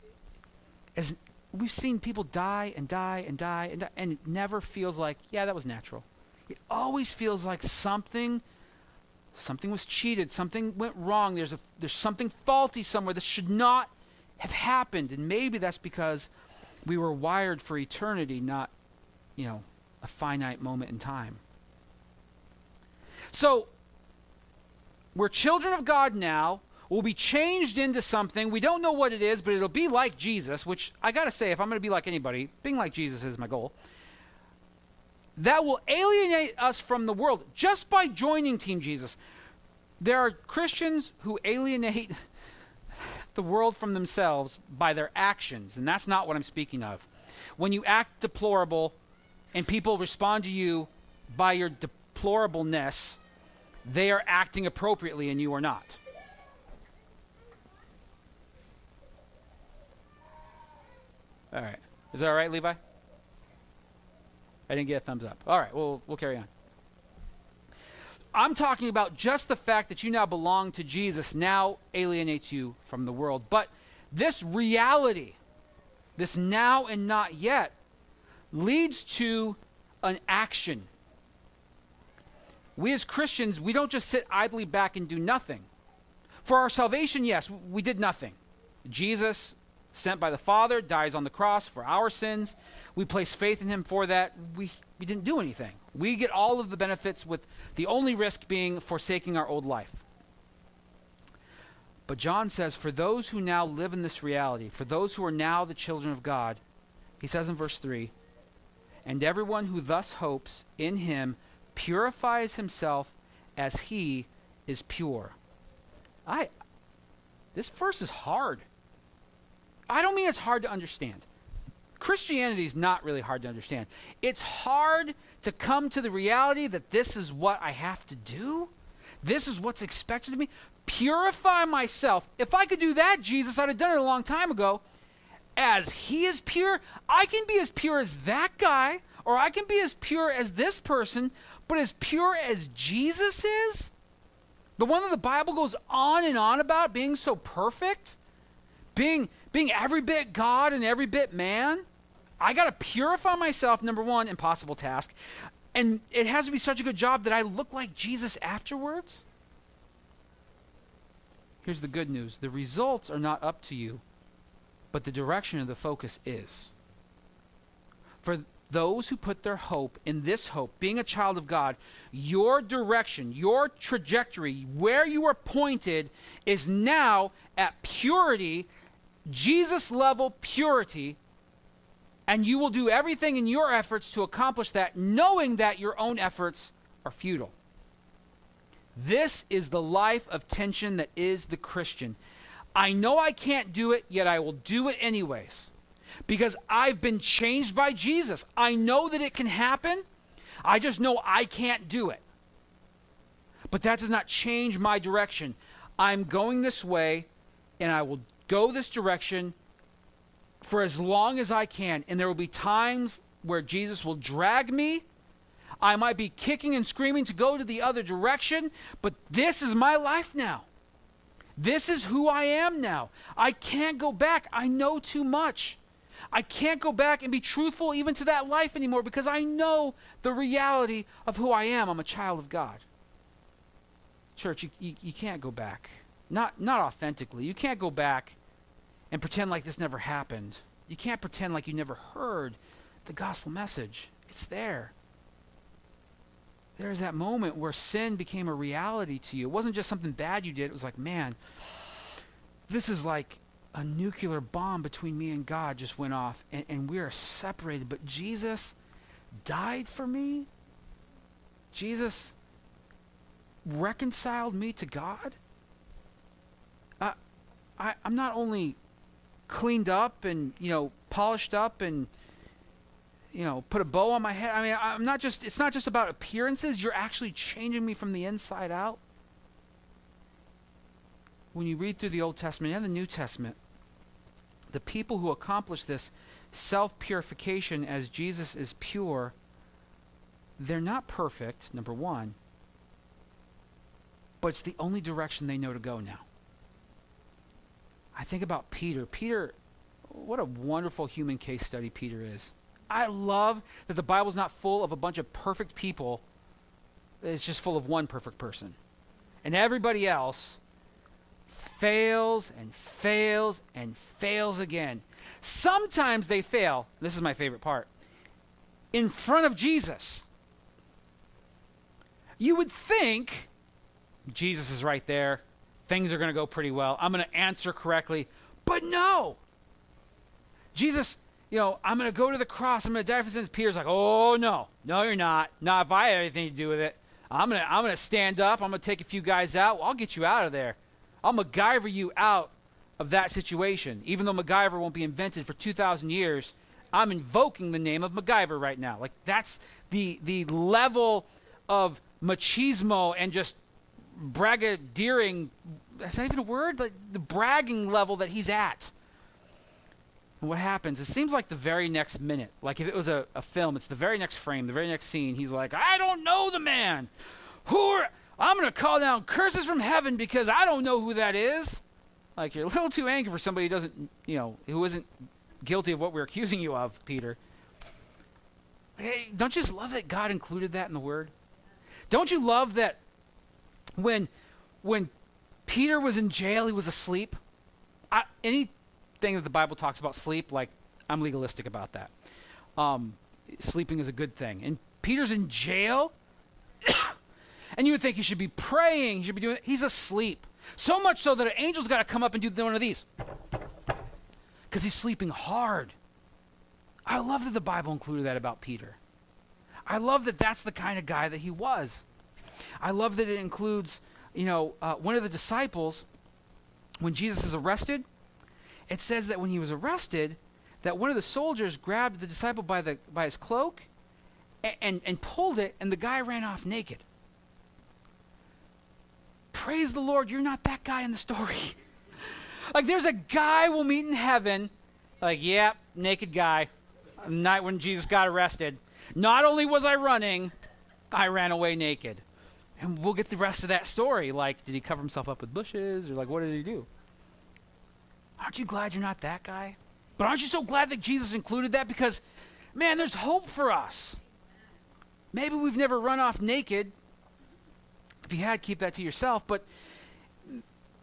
as we've seen people die and die and die and die, and it never feels like, yeah, that was natural. It always feels like something was cheated, something went wrong, there's something faulty somewhere. This should not have happened. And maybe that's because we were wired for eternity, not, a finite moment in time. So we're children of God now. We'll be changed into something. We don't know what it is, but it'll be like Jesus, which I got to say, if I'm going to be like anybody, being like Jesus is my goal. That will alienate us from the world just by joining Team Jesus. There are Christians who alienate the world from themselves by their actions, and that's not what I'm speaking of. When you act deplorable and people respond to you by your deplorableness, they are acting appropriately and you are not. All right. Is that all right, Levi? I didn't get a thumbs up. All right, we'll carry on. I'm talking about just the fact that you now belong to Jesus now alienates you from the world. But this reality, this now and not yet, leads to an action. We as Christians, we don't just sit idly back and do nothing. For our salvation, yes, we did nothing. Jesus, sent by the Father, dies on the cross for our sins. We place faith in him for that. We didn't do anything. We get all of the benefits with the only risk being forsaking our old life. But John says, for those who now live in this reality, for those who are now the children of God, he says in verse 3, and everyone who thus hopes in him purifies himself as he is pure. This verse is hard. I don't mean it's hard to understand. Christianity is not really hard to understand. It's hard to come to the reality that this is what I have to do. This is what's expected of me. Purify myself. If I could do that, Jesus, I'd have done it a long time ago. As he is pure, I can be as pure as that guy, or I can be as pure as this person, but as pure as Jesus is? The one that the Bible goes on and on about being so perfect? Being every bit God and every bit man, I got to purify myself, number one, impossible task. And it has to be such a good job that I look like Jesus afterwards. Here's the good news. The results are not up to you, but the direction of the focus is. For those who put their hope in this hope, being a child of God, your direction, your trajectory, where you are pointed is now at purity, Jesus-level purity, and you will do everything in your efforts to accomplish that, knowing that your own efforts are futile. This is the life of tension that is the Christian. I know I can't do it, yet I will do it anyways, because I've been changed by Jesus. I know that it can happen. I just know I can't do it. But that does not change my direction. I'm going this way, and I will go this direction for as long as I can. And there will be times where Jesus will drag me. I might be kicking and screaming to go to the other direction, but this is my life now. This is who I am now. I can't go back. I know too much. I can't go back and be truthful even to that life anymore because I know the reality of who I am. I'm a child of God. Church, you can't go back. Not authentically. You can't go back and pretend like this never happened. You can't pretend like you never heard the gospel message. It's there. There's that moment where sin became a reality to you. It wasn't just something bad you did. It was like, man, this is like a nuclear bomb between me and God just went off, and we are separated. But Jesus died for me. Jesus reconciled me to God. I'm not only cleaned up and, polished up and, put a bow on my head. I mean, it's not just about appearances. You're actually changing me from the inside out. When you read through the Old Testament and the New Testament, the people who accomplish this self-purification as Jesus is pure They're not perfect, number one, but it's the only direction they know to go now. I think about Peter. Peter, what a wonderful human case study Peter is. I love that the Bible's not full of a bunch of perfect people. It's just full of one perfect person. And everybody else fails and fails and fails again. Sometimes they fail, this is my favorite part, in front of Jesus. You would think, Jesus is right there. Things are going to go pretty well. I'm going to answer correctly. But no. Jesus, I'm going to go to the cross. I'm going to die for sins. Peter's like, oh, no. No, you're not. Not if I had anything to do with it. I'm going to stand up. I'm going to take a few guys out. I'll get you out of there. I'll MacGyver you out of that situation. Even though MacGyver won't be invented for 2,000 years, I'm invoking the name of MacGyver right now. Like, that's the level of machismo and just braggadeering. Is that even a word? Like, the bragging level that he's at. And what happens, it seems like the very next minute, like if it was a film, it's the very next frame, the very next scene, he's like, I don't know the man. I'm going to call down curses from heaven because I don't know who that is. Like, you're a little too angry for somebody who doesn't, who isn't guilty of what we're accusing you of, Peter. Hey, don't you just love that God included that in the word? Don't you love that when Peter was in jail, he was asleep? Anything that the Bible talks about sleep, like, I'm legalistic about that. Sleeping is a good thing. And Peter's in jail, and you would think he should be praying, he should be doing it. He's asleep. So much so that an angel's got to come up and do one of these, because he's sleeping hard. I love that the Bible included that about Peter. I love that that's the kind of guy that he was. I love that it includes, one of the disciples, when Jesus is arrested, it says that when he was arrested, that one of the soldiers grabbed the disciple by his cloak and pulled it, and the guy ran off naked. Praise the Lord, you're not that guy in the story. Like, there's a guy we'll meet in heaven, like, yep, yeah, naked guy. The night when Jesus got arrested, not only was I running, I ran away naked. And we'll get the rest of that story. Like, did he cover himself up with bushes? Or like, what did he do? Aren't you glad you're not that guy? But aren't you so glad that Jesus included that? Because, man, there's hope for us. Maybe we've never run off naked. If you had, keep that to yourself. But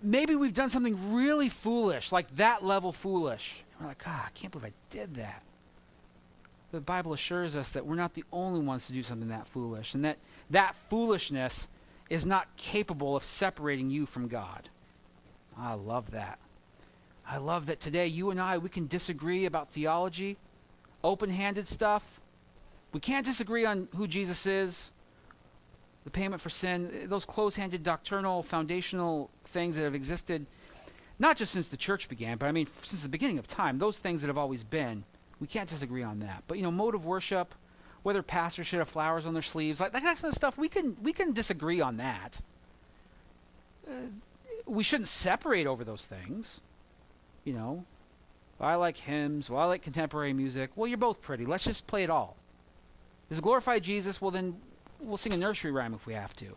maybe we've done something really foolish, like that level foolish. And we're like, I can't believe I did that. The Bible assures us that we're not the only ones to do something that foolish, and that foolishness is not capable of separating you from God. I love that. I love that today you and I, we can disagree about theology, open-handed stuff. We can't disagree on who Jesus is, the payment for sin, those close-handed doctrinal, foundational things that have existed, not just since the church began, but I mean since the beginning of time, those things that have always been. We can't disagree on that. But, mode of worship, whether pastors should have flowers on their sleeves, like that kind of stuff, we can disagree on that. We shouldn't separate over those things. I like hymns. Well, I like contemporary music. Well, you're both pretty. Let's just play it all. Does it glorify Jesus? Well, then we'll sing a nursery rhyme if we have to,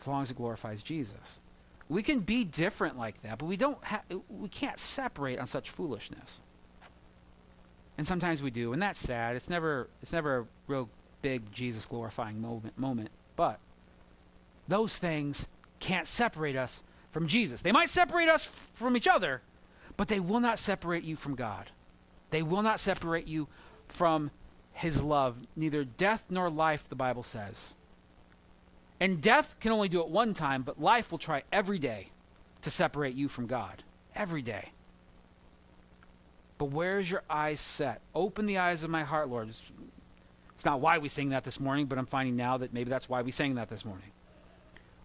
as long as it glorifies Jesus. We can be different like that, but we can't separate on such foolishness. And sometimes we do, and that's sad. It's never a real big Jesus glorifying moment. But those things can't separate us from Jesus. They might separate us from each other, but they will not separate you from God. They will not separate you from his love. Neither death nor life, the Bible says. And death can only do it one time, but life will try every day to separate you from God. Every day. But where's your eyes set? Open the eyes of my heart, Lord. It's not why we sang that this morning, but I'm finding now that maybe that's why we sang that this morning.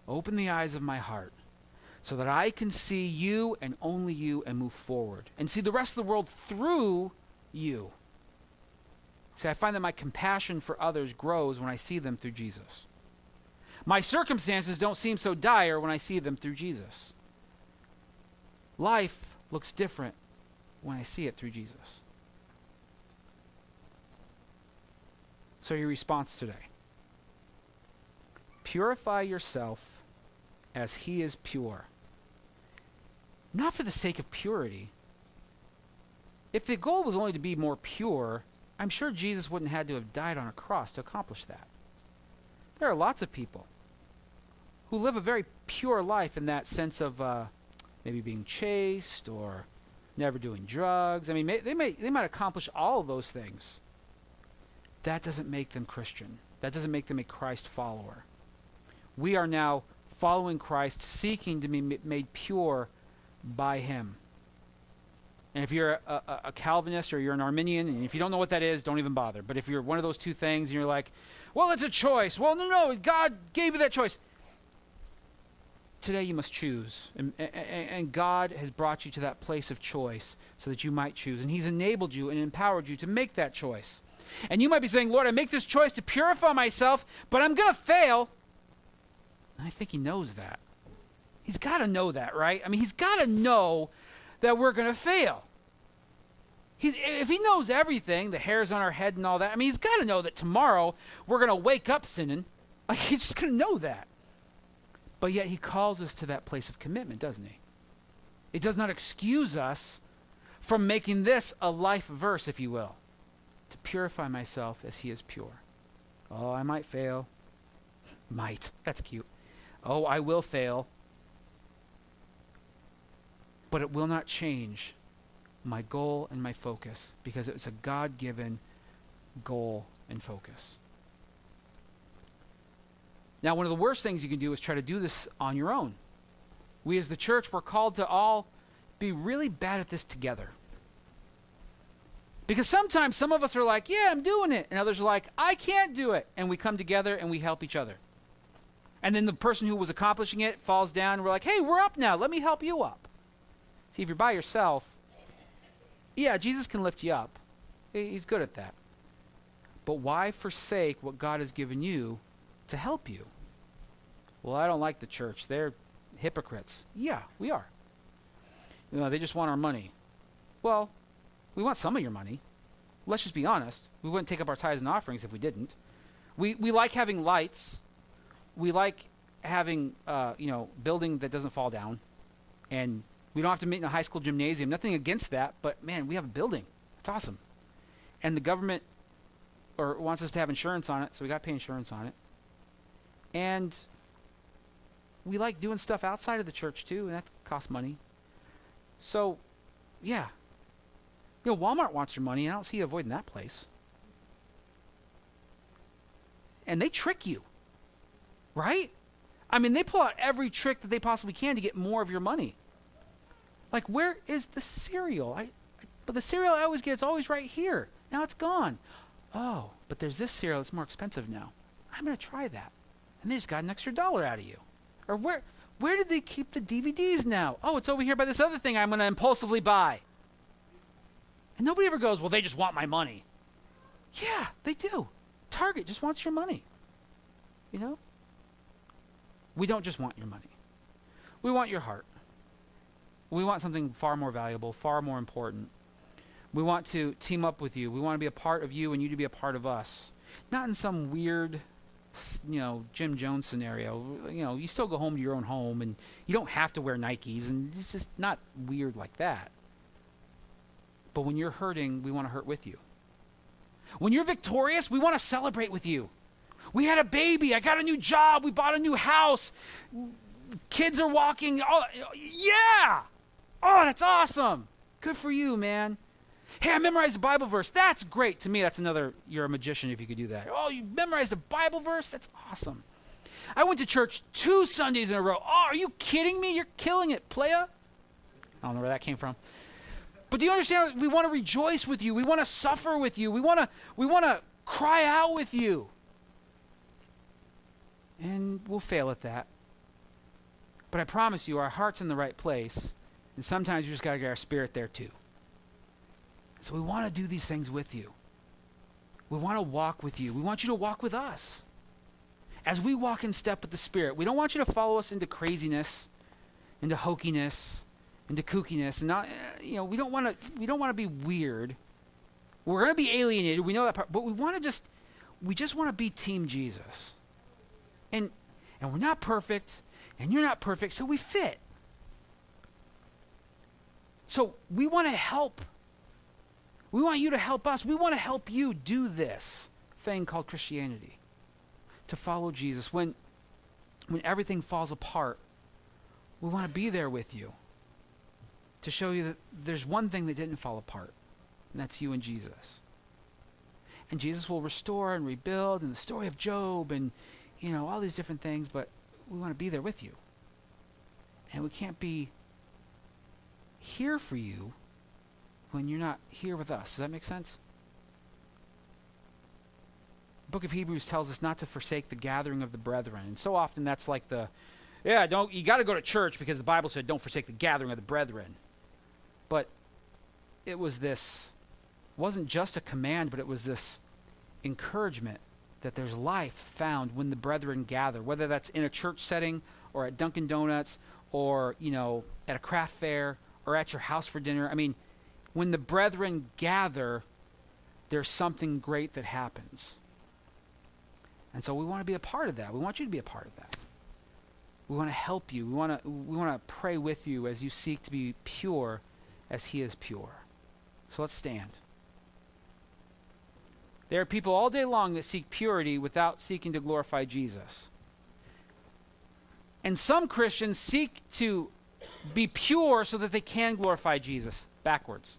Open the eyes of my heart so that I can see you and only you and move forward and see the rest of the world through you. See, I find that my compassion for others grows when I see them through Jesus. My circumstances don't seem so dire when I see them through Jesus. Life looks different when I see it through Jesus. So your response today: purify yourself as he is pure. Not for the sake of purity. If the goal was only to be more pure, I'm sure Jesus wouldn't have had to have died on a cross to accomplish that. There are lots of people who live a very pure life in that sense of maybe being chaste or never doing drugs. I mean, they might accomplish all of those things. That doesn't make them Christian. That doesn't make them a Christ follower. We are now following Christ, seeking to be made pure by him. And if you're a Calvinist or you're an Arminian, and if you don't know what that is, don't even bother. But if you're one of those two things and you're like, well, it's a choice. Well, no, God gave you that choice. Today you must choose, and God has brought you to that place of choice so that you might choose. And he's enabled you and empowered you to make that choice. And you might be saying, Lord, I make this choice to purify myself, but I'm going to fail. And I think he knows that. He's got to know that, right? I mean, he's got to know that we're going to fail. If he knows everything, the hairs on our head and all that, I mean, he's got to know that tomorrow we're going to wake up sinning. Like, he's just going to know that. But yet he calls us to that place of commitment, doesn't he? It does not excuse us from making this a life verse, if you will, to purify myself as he is pure. Oh, I might fail. Might. That's cute. Oh, I will fail. But it will not change my goal and my focus, because it's a God-given goal and focus. Now, one of the worst things you can do is try to do this on your own. We as the church, we're called to all be really bad at this together. Because sometimes some of us are like, yeah, I'm doing it. And others are like, I can't do it. And we come together and we help each other. And then the person who was accomplishing it falls down. And we're like, hey, we're up now. Let me help you up. See, if you're by yourself, yeah, Jesus can lift you up. He's good at that. But why forsake what God has given you to help you? Well, I don't like the church. They're hypocrites. Yeah, we are. You know, they just want our money. Well, we want some of your money. Let's just be honest. We wouldn't take up our tithes and offerings if we didn't. We like having lights. We like having building that doesn't fall down, and we don't have to meet in a high school gymnasium. Nothing against that, but man, we have a building. It's awesome. And the government wants us to have insurance on it, so we got to pay insurance on it. And we like doing stuff outside of the church too, and that costs money. So, yeah. You know, Walmart wants your money, and I don't see you avoiding that place. And they trick you, right? I mean, they pull out every trick that they possibly can to get more of your money. Like, where is the cereal? But the cereal I always get is always right here. Now it's gone. Oh, but there's this cereal that's more expensive now. I'm going to try that. And they just got an extra $1 out of you. Or where did they keep the DVDs now? Oh, it's over here by this other thing I'm going to impulsively buy. And nobody ever goes, well, they just want my money. Yeah, they do. Target just wants your money. You know? We don't just want your money. We want your heart. We want something far more valuable, far more important. We want to team up with you. We want to be a part of you and you to be a part of us. Not in some weird, Jim Jones scenario. You know, you still go home to your own home and you don't have to wear Nikes, and it's just not weird like that. But when you're hurting, we want to hurt with you. When you're victorious, we want to celebrate with you. We had a baby. I got a new job. We bought a new house. Kids are walking. Oh, yeah. Oh, that's awesome. Good for you, man. Hey, I memorized a Bible verse. That's great. To me, that's another, you're a magician if you could do that. Oh, you memorized a Bible verse? That's awesome. I went to church 2 Sundays in a row. Oh, are you kidding me? You're killing it, playa. I don't know where that came from. But do you understand? We want to rejoice with you. We want to suffer with you. We want to cry out with you. And we'll fail at that. But I promise you, our heart's in the right place. And sometimes you just got to get our spirit there too. So we want to do these things with you. We want to walk with you. We want you to walk with us. As we walk in step with the Spirit, we don't want you to follow us into craziness, into hokiness, into kookiness. And not, we don't want to be weird. We're going to be alienated. We know that part. But we want to just, we just want to be team Jesus. And we're not perfect, and you're not perfect, so we fit. So we want to help. We want you to help us. We want to help you do this thing called Christianity, to follow Jesus. When everything falls apart, we want to be there with you to show you that there's one thing that didn't fall apart, and that's you and Jesus. And Jesus will restore and rebuild, and the story of Job, and all these different things, but we want to be there with you. And we can't be here for you when you're not here with us. Does that make sense? The book of Hebrews tells us not to forsake the gathering of the brethren. And so often that's like you got to go to church because the Bible said don't forsake the gathering of the brethren. But it was wasn't just a command, but it was this encouragement that there's life found when the brethren gather, whether that's in a church setting or at Dunkin' Donuts or, at a craft fair or at your house for dinner. I mean, when the brethren gather, there's something great that happens. And so we want to be a part of that. We want you to be a part of that. We want to help you. We want to pray with you as you seek to be pure as he is pure. So let's stand. There are people all day long that seek purity without seeking to glorify Jesus. And some Christians seek to be pure so that they can glorify Jesus. Backwards.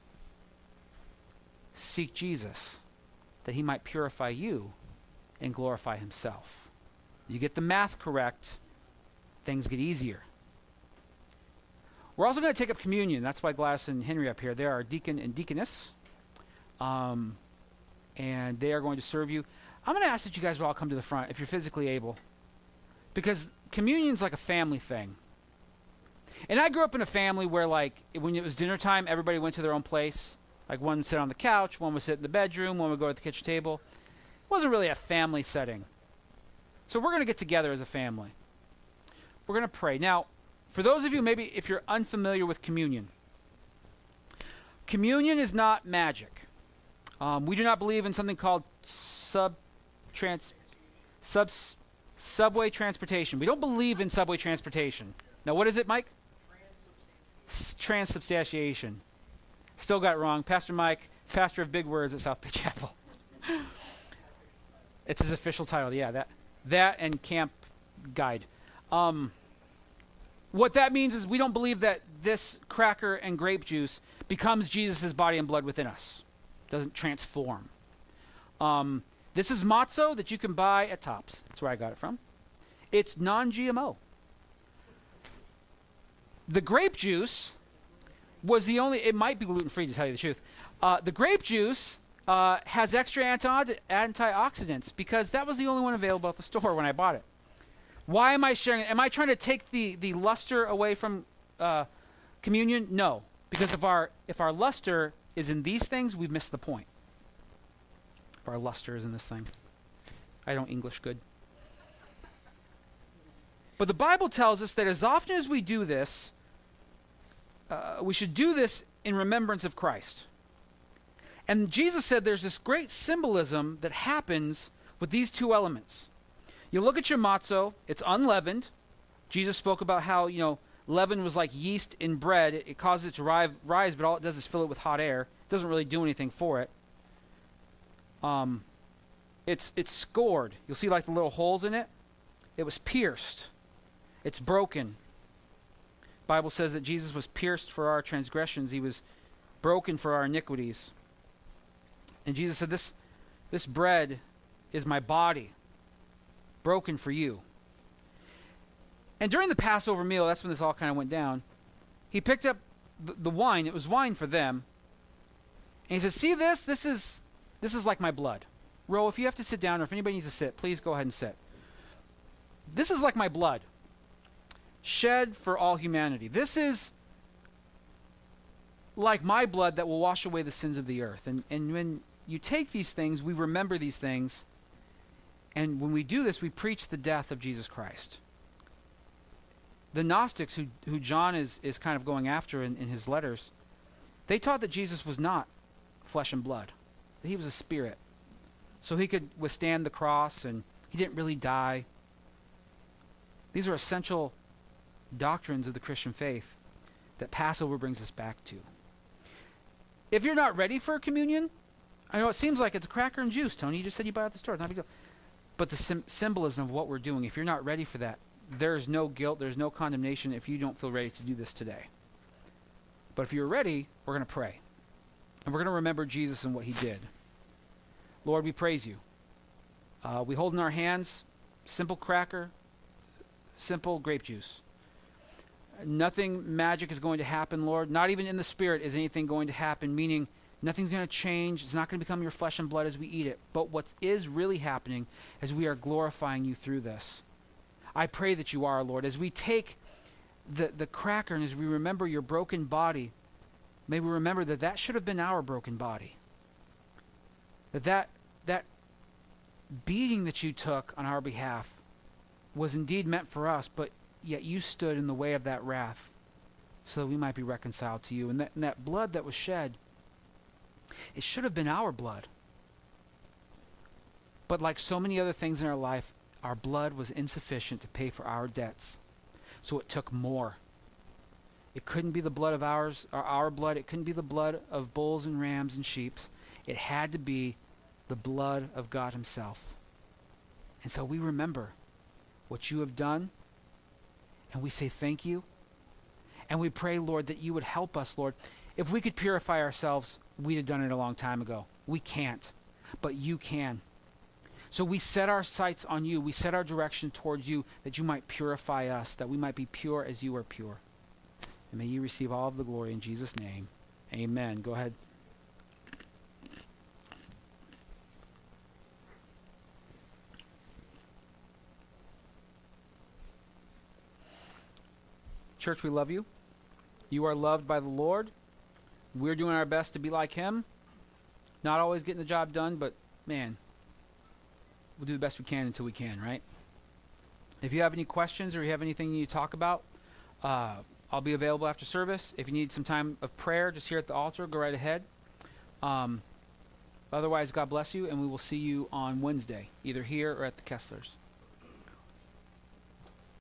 Seek Jesus, that he might purify you and glorify himself. You get the math correct, things get easier. We're also going to take up communion. That's why Gladys and Henry up here. They are deacon and deaconess. And they are going to serve you. I'm going to ask that you guys will all come to the front if you're physically able, because communion's like a family thing. And I grew up in a family where, like, when it was dinner time, everybody went to their own place. Like, one would sit on the couch, one would sit in the bedroom, one would go to the kitchen table. It wasn't really a family setting. So we're going to get together as a family. We're going to pray. Now, for those of you, maybe if you're unfamiliar with communion, communion is not magic. We do not believe in something called subway transportation. We don't believe in subway transportation. Now, what is it, Mike? Transubstantiation. Still got it wrong. Pastor Mike, pastor of big words at South Bay Chapel. It's his official title. Yeah, that and camp guide. What that means is we don't believe that this cracker and grape juice becomes Jesus' body and blood within us. Doesn't transform. This is matzo that you can buy at Tops. That's where I got it from. It's non-GMO. The grape juice was the only, it might be gluten-free to tell you the truth. The grape juice has extra antioxidants because that was the only one available at the store when I bought it. Why am I sharing it? Am I trying to take the luster away from communion? No, because if our luster is in these things, we've missed the point. If our luster is in this thing. I don't English good. But the Bible tells us that as often as we do this, we should do this in remembrance of Christ. And Jesus said there's this great symbolism that happens with these two elements. You look at your matzo, it's unleavened. Jesus spoke about how, leaven was like yeast in bread. It causes it to rise, but all it does is fill it with hot air. It doesn't really do anything for it. It's scored. You'll see like the little holes in it. It was pierced. It's broken. The Bible says that Jesus was pierced for our transgressions. He was broken for our iniquities. And Jesus said, this bread is my body, broken for you. And during the Passover meal, that's when this all kind of went down, he picked up the wine. It was wine for them. And he said, see this? This is like my blood. Ro, if you have to sit down or if anybody needs to sit, please go ahead and sit. This is like my blood, shed for all humanity. This is like my blood that will wash away the sins of the earth. And when you take these things, we remember these things. And when we do this, we preach the death of Jesus Christ. The Gnostics, who John is kind of going after in his letters, they taught that Jesus was not flesh and blood, that he was a spirit. so he could withstand the cross, and he didn't really die. These are essential doctrines of the Christian faith that Passover brings us back to. If you're not ready for communion, I know it seems like it's a cracker and juice, Tony. You just said you buy it at the store. It's not a big deal. But the symbolism of what we're doing, if you're not ready for that, there's no guilt, there's no condemnation if you don't feel ready to do this today. But if you're ready, we're going to pray. And we're going to remember Jesus and what he did. Lord, we praise you. We hold in our hands simple cracker, simple grape juice. Nothing magic is going to happen, Lord. Not even in the spirit is anything going to happen, meaning nothing's going to change. It's not going to become your flesh and blood as we eat it. But what is really happening is we are glorifying you through this. I pray that you are, Lord. As we take the cracker and as we remember your broken body, may we remember that that should have been our broken body. That beating that you took on our behalf was indeed meant for us, but yet you stood in the way of that wrath so that we might be reconciled to you. And that blood that was shed, it should have been our blood. But like so many other things in our life, our blood was insufficient to pay for our debts. So it took more. It couldn't be the blood of ours, or our blood. It couldn't be the blood of bulls and rams and sheep. It had to be the blood of God himself. And so we remember what you have done, and we say thank you. And we pray, Lord, that you would help us, Lord. If we could purify ourselves, we'd have done it a long time ago. We can't, but you can. So we set our sights on you. We set our direction towards you, that you might purify us, that we might be pure as you are pure. And may you receive all of the glory in Jesus' name. Amen. Go ahead. Church, we love you. You are loved by the Lord. We're doing our best to be like him. Not always getting the job done, but man, we'll do the best we can until we can, right? If you have any questions or you have anything you need to talk about, I'll be available after service. If you need some time of prayer, just here at the altar, go right ahead. Otherwise, God bless you, and we will see you on Wednesday, either here or at the Kesslers.